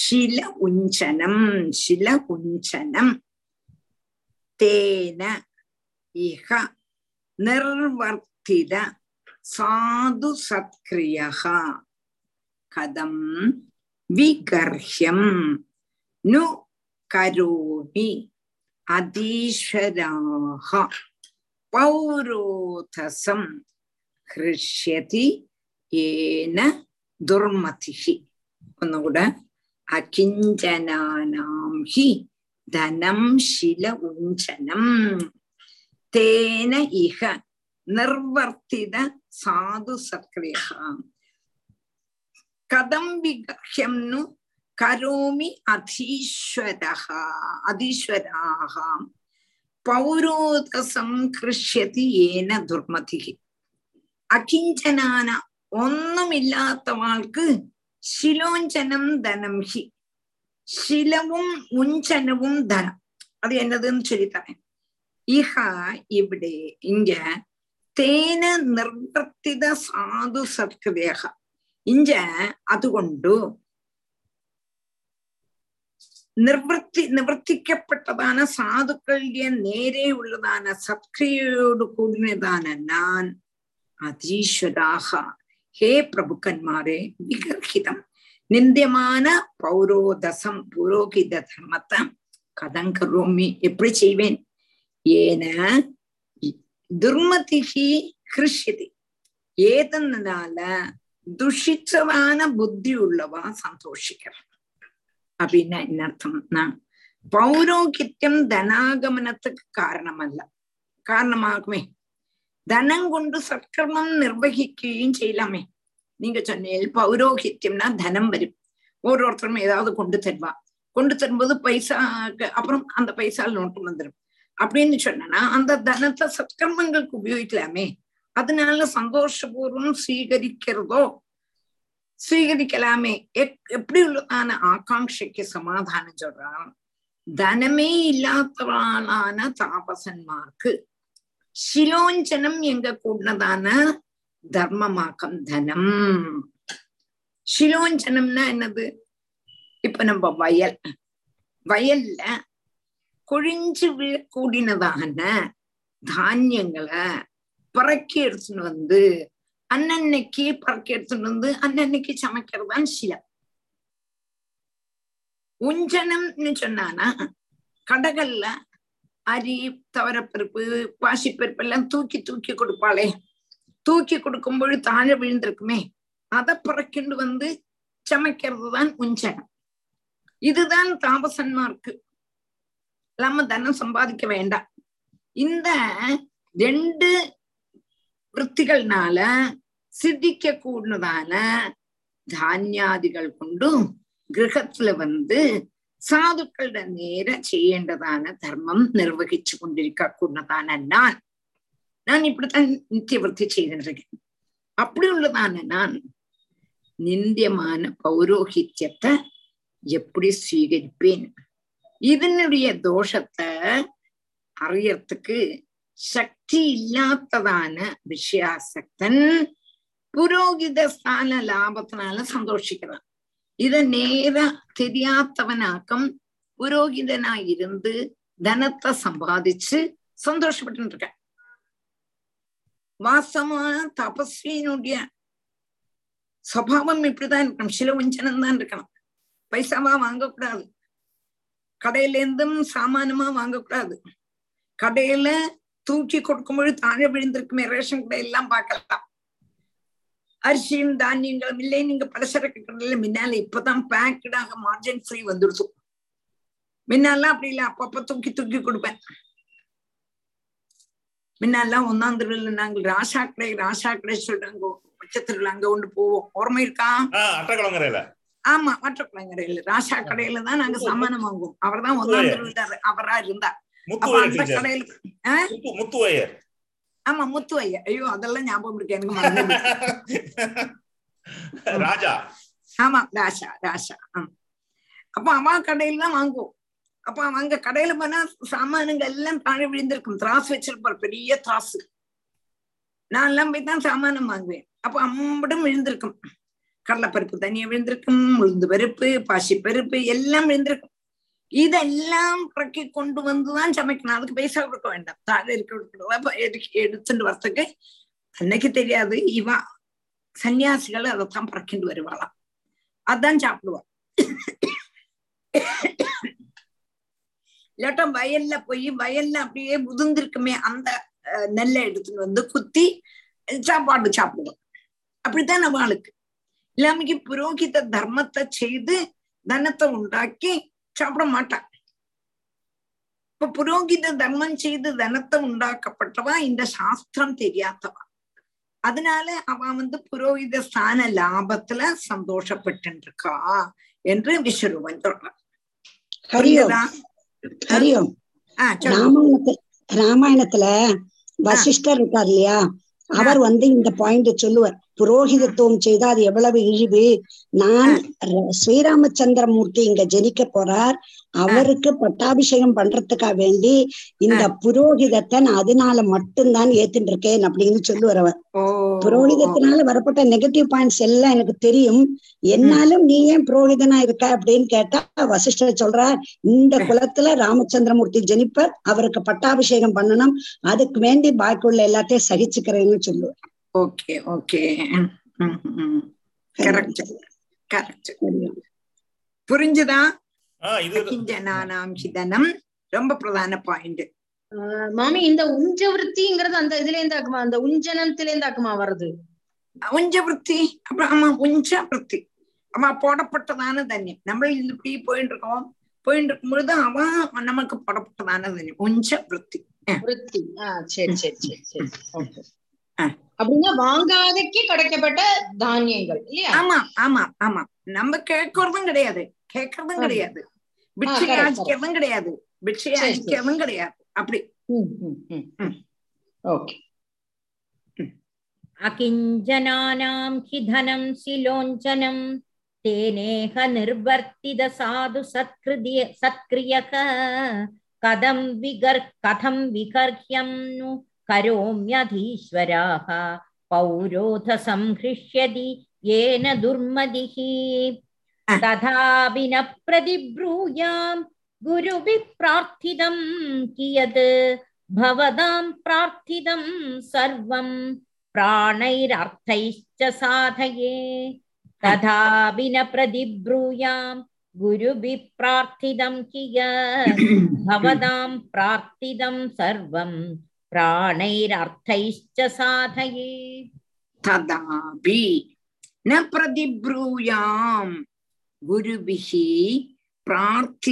ஷில உஞ்சனம் ஷில உஞ்சனம் தேன இஹ நிர்வர்த்தித சாது சத்க்ரியஹா கதம் விகர்ஹ்யம் நு கரோமி அதீஸ்வராஹா பௌரோதசம் ஹ்ரிஷ்யதி ஏன துர்மதிஹி. ஒன்னுகூட அகிஞ்சனானாம் ஹி தனம் ஷில உஞ்சனம் தேன இஹ நிர்வர்த்தித சாது சத்க்ரியஹா கதம் விகர்ஹ்யம் நு கரோமி அதீஸ்வரஹா அதீஸ்வராஹா பௌரோதசம் ஹ்ரிஷ்யதி ஏன துர்மதிஹி. அகிஞ்சனான ഒന്നുമില്ലാത്തവാൾക്ക് ശിലോഞ്ചനം ധനം ഹി ശിലവും ഉഞ്ചനവും ധനം അത് എന്നതെന്ന് ചൊല്ലിത്തറേ. ഇഹ ഇവിടെ ഇങ്ക തേന നിർവർത്തിത സാധു സത്കൃദേഹ ഇഞ്ച അതുകൊണ്ട് നിർവൃത്തി നിവർത്തിക്കപ്പെട്ടതാണ് സാധുക്കളുടെ നേരെയുള്ളതാണ് സത്ക്രിയയോട് കൂടിനതാണ് ഞാൻ அதீஸ்வராக, ஹே பிரபுக்கன்மாரே, விகர்ஹிதம் நிந்தியமான பௌரோதசம் புரோகித தர்மத்தை கதங்கரோமி, எப்படி செய்வேன்? ஏன துர்மதிகி கிருஷ்யதி, ஏதனால துஷிச்சவான புத்தி உள்ளவா சந்தோஷிக்கிறான். அப்படின்னா என்ன அர்த்தம்னா, பௌரோகித்யம் தனாகமனத்துக்கு காரணம் அல்ல, காரணமாகுமே. தனம் கொண்டு சற்கர்மம் நிர்வகிக்கையும் செய்யலாமே. நீங்க சொன்னீங்க பௌரோகித்யம்னா தனம் வரும், ஒவ்வொருத்தரும் ஏதாவது கொண்டு தருவா, கொண்டு தரும்போது பைசா, அப்புறம் அந்த பைசால் நோட்டு வந்துடும் அப்படின்னு சொன்னா அந்த தனத்தை சத்கர்மங்களுக்கு உபயோகிக்கலாமே. அதனால சந்தோஷபூர்வம் ஸ்வீகரிக்கிறதோ ஸ்வீகரிக்கலாமே. எப்படி உள்ளதான ஆகாங்ஷைக்கு சமாதானம் சொல்றான், தனமே இல்லாதவளான தாபசன்மார்க்கு சிலோஞ்சனம் எங்க கூடதான தர்மமாக்கம் தனம். சிலோஞ்சனம்னா என்னது? இப்ப நம்ம வயல், வயல்ல கொழிஞ்சு கூடினதான தானியங்களை பறக்கி எடுத்துன்னு வந்து அன்னன்னைக்கு பறக்கி எடுத்துட்டு வந்து அன்னன்னைக்கு சமைக்கிறதான் சிலம். உஞ்சனம்னு சொன்னானா கடகல்ல அரி தவரப்பருப்பு பாசிப்பருப்பு எல்லாம் தூக்கி தூக்கி கொடுப்பாளே, தூக்கி கொடுக்கும்போது தாழ விழுந்திருக்குமே, அதை பறக்கிண்டு வந்து சமைக்கிறது தான் உஞ்சனம். இதுதான் தாபசன்மார்க்கு. நம்ம தனம் சம்பாதிக்க வேண்டாம். இந்த ரெண்டு விற்த்திகள்னால சித்திக்க கூடதான தானியாதிகள் கொண்டும் கிரகத்துல வந்து சாதுக்கள நேர செய்யேண்டதான தர்மம் நிர்வகிச்சு கொண்டிருக்க கூடதான நான் நான் இப்படித்தான் நித்திய விற்த்தி செய்திருக்கேன். அப்படி உள்ளதான நான் நிந்தியமான பௌரோகித்யத்தை எப்படி ஸ்வீகரிப்பேன்? இதனுடைய தோஷத்தை அறியறதுக்கு சக்தி இல்லாததான விஷயாசக்தன் புரோகித ஸ்தான லாபத்தினால சந்தோஷிக்கிறான். இத நேர தெரியாதவனாக்கம் புரோகிதனா இருந்து தனத்தை சம்பாதிச்சு சந்தோஷப்பட்டு இருக்க. வாசமான தபஸ்வியினுடைய சுவாவம் இப்படிதான் இருக்கணும், சிலவஞ்சனம் தான் இருக்கணும். பைசாவா வாங்கக்கூடாது, கடையில இருந்தும் சாமானமா வாங்கக்கூடாது. கடையில தூக்கி கொடுக்கும்போது தாழ விழுந்திருக்குமே, ரேஷன் கடை எல்லாம் பார்க்கலாம். அரிசியும் தானியங்களும் இல்லை, நீங்க பலசர கடையில முன்னால இப்பதான் பேக்கடாக மார்ஜின் ஃப்ரீ வந்துடுச்சு. முன்னாலாம் அப்படி இல்லை, அப்பப்ப தூக்கி தூக்கி கொடுப்பேன். முன்னாலாம் ஒன்னாம் திருவிழா நாங்கள் ராசா கடை ராசா கடை சொல்றாங்க, பச்சை திருவிழா அங்க கொண்டு போவோம், ஓர்மை இருக்கா? அட்டக்குளங்கரையில. ஆமா, அட்டக்குளங்கரையில ராசா கடையில தான் நாங்க சாமானம் வாங்குவோம். அவர் தான் ஒன்னாம் திருவிழா அவரா இருந்தார். ஆமா, முத்து ஐயா. ஐயோ, அதெல்லாம் ஞாபகம் இருக்கு எனக்கு. ஆமா, ராஷா ராஷா. அப்ப அவன் கடையில தான் வாங்குவோம். அப்ப அவங்க கடையில போனா சாமானுங்க எல்லாம் தாழ விழுந்திருக்கும், திராசு வச்சிருப்பாரு, பெரிய திராசு. நான் எல்லாம் போய் தான் சாமானம் வாங்குவேன். அப்ப அம்படும் விழுந்திருக்கும், கடலைப்பருப்பு தனியா விழுந்திருக்கும், உளுந்து பருப்பு, பாசி பருப்பு எல்லாம் விழுந்திருக்கும். இதெல்லாம் பறக்கி கொண்டு வந்துதான் சமைக்கணும். அதுக்கு பைசா கொடுக்க வேண்டாம். தாழ இருக்கிறதா எடுத்துட்டு வரத்துக்கு அன்னைக்கு தெரியாது. இவா சன்னியாசிகள் அதைத்தான் பறக்கிண்டு வருவாளாம், அதான் சாப்பிடுவா. இல்லாட்டா வயல்ல போய் வயல்ல அப்படியே முதிர்ந்திருக்குமே அந்த நெல்லை எடுத்துட்டு வந்து குத்தி சாப்பாடு சாப்பிடுவோம். அப்படித்தான் நம்மளுக்கு இல்லாமக்கு புரோகித தர்மத்தை செய்து தனத்தை உண்டாக்கி சாப்பிட மாட்டான். இப்ப புரோகித தர்மம் செய்து தனத்தை உண்டாக்கப்பட்டவா இந்த சாஸ்திரம் தெரியாதவா. அதனால அவன் வந்து புரோகித ஸ்தான லாபத்துல சந்தோஷப்பட்டு இருக்கா என்று விஸ்வரூபன் சொல்றான். ஹரியோம். ராமாயணத்துல ராமாயணத்துல வசிஷ்டர் இருக்கார் இல்லையா, அவர் வந்து இந்த பாயிண்ட் சொல்லுவார். புரோகிதத்துவம் செய்தா அது எவ்வளவு இழிவு. நான் ஸ்ரீராமச்சந்திரமூர்த்தி இங்க ஜனிக்க போறார், அவருக்கு பட்டாபிஷேகம் பண்றதுக்கா வேண்டி இந்த புரோகிதத்தை நான் அதனால மட்டும்தான் ஏத்துட்டு இருக்கேன் அப்படின்னு சொல்லுவார் அவர். புரோகிதத்தினால வரப்பட்ட நெகட்டிவ் பாயிண்ட்ஸ் எல்லாம் எனக்கு தெரியும், என்னாலும் நீ ஏன் புரோகிதனா இருக்க அப்படின்னு கேட்டா வசிஷ்டர் சொல்றார், இந்த குலத்துல ராமச்சந்திரமூர்த்தி ஜனிப்பர், அவருக்கு பட்டாபிஷேகம் பண்ணணும், அதுக்கு வேண்டி பாக்கி உள்ள எல்லாத்தையும் சகிச்சுக்கிறேன்னு சொல்லுவார். ஓகே ஓகே கரெக்ட் கரெக்ட் புரிஞ்சுதா? ரொம்ப பிரதான பாயிண்ட் மாமி. இந்த உஞ்சவருத்திங்கிறது அந்த இதுல இருந்து ஆக்குமா, அந்த உஞ்சனத்துல இருந்து ஆக்குமா வருது உஞ்சவருத்தி? அப்புறம் ஆமா உஞ்சவருத்தி ஆமா போடப்பட்டதான தன்யம். நம்ம இப்படி போயிட்டு இருக்கோம், போயிட்டு இருக்கும் பொழுது அவன் நமக்கு போடப்பட்டதான தன்யம் உஞ்சவருத்தி. சரி சரி சரி சரி ஓகே. அப்படின்னா வாங்காதக்கு கிடைக்கப்பட்ட தானியங்கள் இல்லையா? ஆமா ஆமா ஆமா. நம்ம கேட்கறதும் கிடையாது, கேட்கறதும் கிடையாது, பிட்சை யாசிக்கிறதும் கிடையாது, பிட்சை யாசிக்கிறதும் கிடையாது. அப்படி ஓகே. அகிஞ்சனானாம் ஹி தனம் சிலோஞ்சனம் தேனேஹ நிர்வர்த்தித சாது சத்கிரிய சத்கிரியக கதம் விகர் கதம் விகர்ஹ்யம் நு கரோம்யதீஸ்வராஹ பௌரோத சம்ஹ்ரிஷ்யதி ஏன துர்மதிஹி ததாபி ந பிரதிப்ரூயாம் குருபி ப்ரார்த்திதம் கியத் பவதாம் ப்ரார்த்திதம் சர்வம் பிராணைரர்த்தைச்ச சாதயே ததாபி ந பிரதிப்ரூயாம் குருபி ப்ரார்த்திதம் கியத் பவதாம் ப்ரார்த்திதம் சர்வம் பிராணைரர்த்தைச்ச சாதயே ததாபி ந பிரதிப்ரூயாம் குருபிஹி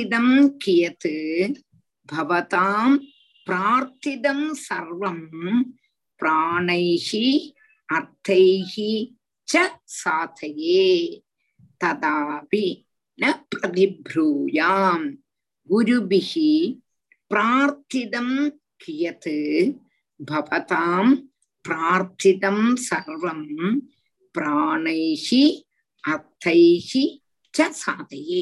பிரார்த்திதம் கியத் பவதாம் பிரார்த்திதம் சர்வம் பிராணைஹி அர்த்தைஹி ச சாதயே ததாபி ந பிரதிப்ரூயாம் குருபிஹி பிரார்த்திதம் கியத் பவதாம் பிரார்த்திதம் சர்வம் பிராணைஹி அர்த்தைஹி ச சாதயே.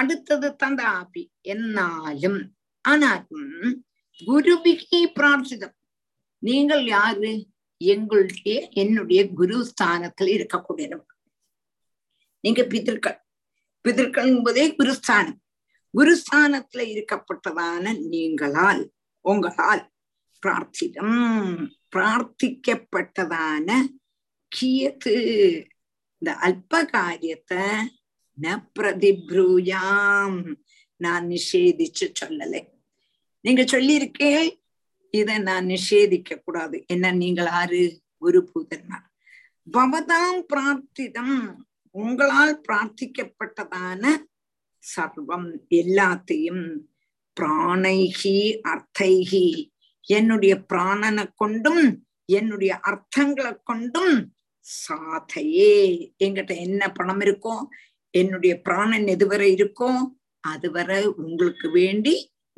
அடுத்தது ததாபி என்னாலும் ஆனாலும் குருபிகி பிரார்த்திதம். நீங்கள் யாரு? எங்களுடைய என்னுடைய குரு ஸ்தானத்துல இருக்கக்கூடியவர் நீங்க. பிதர்கள் பிதர்கள் என்பதே குருஸ்தானம். குருஸ்தானத்துல இருக்கப்பட்டதான நீங்களால் உங்களால் பிரார்த்திதம் பிரார்த்திக்கப்பட்டதான கியத்து இந்த அல்ப காரியத்தை ந பிரதிப்ரூயாம் நான் நிஷேதிச்சு சொல்லலை. நீங்க சொல்லியிருக்கேன் இதை நான் நிஷேதிக்க கூடாது. என்ன நீங்கள் ஆறு குரு பூதன்மார். பவதாம் பிரார்த்திதம் உங்களால் பிரார்த்திக்கப்பட்டதான சர்வம் எல்லாத்தையும் பிராணைகி அர்த்தைகி என்னுடைய பிராணனை கொண்டும் என்னுடைய அர்த்தங்களை கொண்டும் சாதையே. என்கிட்ட என்ன பணம் இருக்கோ என்னுடைய பிராணன் எதுவரை இருக்கோ அதுவரை உங்களுக்கு வேண்டி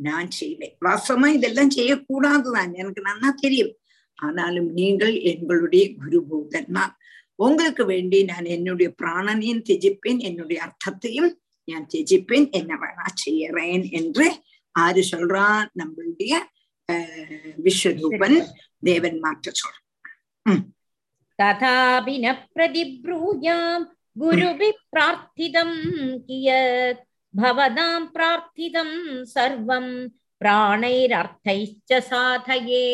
நான் செய்வேன். வாசமா இதெல்லாம் செய்யக்கூடாதுதான் எனக்கு நல்லா தெரியும். ஆனாலும் நீங்கள் எங்களுடைய குரு பூதன்மார். உங்களுக்கு வேண்டி நான் என்னுடைய பிராணனையும் திஜிப்பேன், என்னுடைய அர்த்தத்தையும் நான் திஜிப்பேன், என்ன வேணா செய்யறேன் என்று ஆறு சொல்றா நம்மளுடைய அஹ் விஸ்வரூபன் தேவன் மாற்ற சொல்றான். ததாபி ந பிரதிப்ரூயாம் குருபி பிரார்த்திதம் கியத் பவதாம் பிரார்த்திதம் சர்வம் பிராணைரர்த்தைச்ச சாதயே.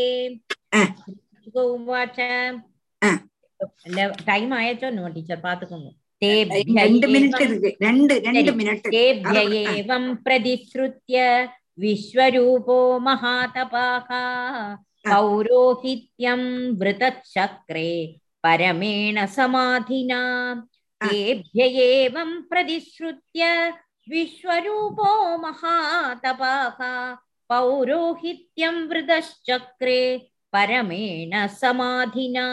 டைம் ஆயிடுச்சோ நோ டீச்சர் பாத்துக்கோங்க. தேவ்யேவம் பிரதிஸ்ருத்ய விஸ்வரூபோ மகாதபாகா பௌரோஹித்யம் விருதச் சக்ரே பரமேண சமாதினா. தேவ்யேவம் பிரதிஸ்ருத்ய விஸ்வரூபோ மகாதபாகா பௌரோஹித்யம் விருதச் சக்ரே பரமேண சமாதினா.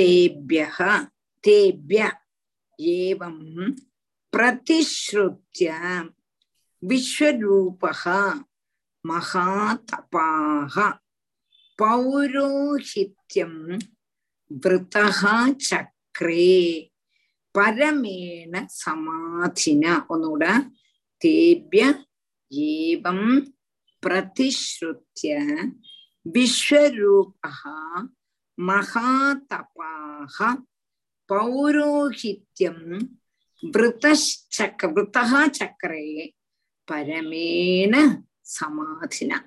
தேவ்யஹ தேவ்ய ஏவம் பிரதிஸ்ருத்ய விஸ்வரூபஹ மகாதபாஹ பௌரோஹித்யம் விருதஹா சக்ரே பரமேண சமாதினா. ஒன்னோட தேவ்ய ஏவம் பிரதிஸ்ருத்ய விஸ்வரூபஹா மகாதபாஹா பௌரோஹித்யம் விருதச்சக் விருதஹா சக்ரே பரமேண சமாதினா.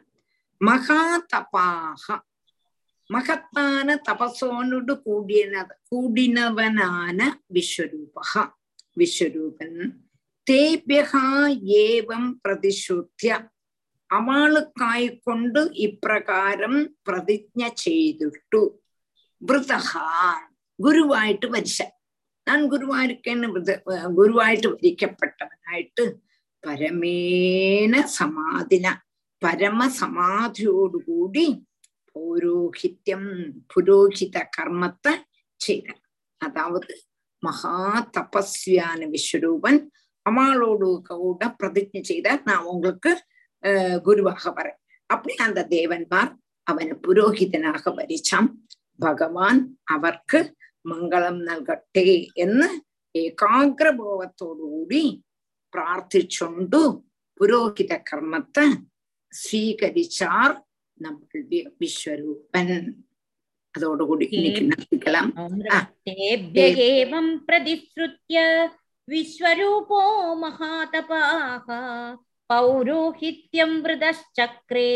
மகாதபாஹா மகத்தான தபசோனுடு கூடியன கூடினவனான விஸ்வரூபா விஸ்வரூபன் தேபியகா ஏவம் பிரதிசுத்திய அவளுக்காய்கொண்டு இப்பிரகாரம் പ്രതിജ്ഞ ചെയ്തിട്ടു വ്രതഹാ ഗുരുവായിട്ട് വരിച്ച ഞാൻ ഗുരുവായിരിക്കുന്ന ഗുരുവായിട്ട് വരിക്കപ്പെട്ടവനായിട്ട് പരമേന സമാധിന പരമസമാധിയോടുകൂടി പൗരോഹിത്യം പുരോഹിത കർമ്മത്തെ ചെയ്ത അതാവത് മഹാ തപസ്വിയാണ് വിശ്വരൂപൻ അവളോട് കൂടെ പ്രതിജ്ഞ ചെയ്ത നാ ഉങ്ങൾക്ക് அஹ் குருவாக வர. அப்படி அந்த தேவன்மார் அவனை புரோகிதனாக வரிச்சான். பகவான் அவர்க்கு மங்களம் நல்கட்டே എന്ന് ഏകാഗ്രഭാവത്തോടുകൂടി പ്രാർത്ഥിച്ചുകൊണ്ടു പുരോഹിത കർമ്മത്തെ സ്വീകരിച്ചാർ നമ്മളുടെ വിശ്വരൂപൻ. അതോടുകൂടി എനിക്ക് നന്ദിക്കലാം. വിശ്വരൂപോ മഹാതപാഹ பௌரோஹித்யம் விரதச்சக்ரே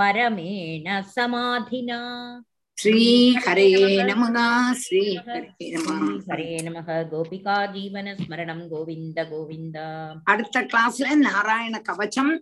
பரமேண சமாதினா. ஸ்ரீ ஹரே நமஹ. ஸ்ரீ ஹரே நமஹ. ஹரே நமஹ. கோபிகா ஜீவன ஸ்மரணம். கோவிந்த கோவிந்தா. அடுத்த கிளாஸ்ல நாராயண கவசம்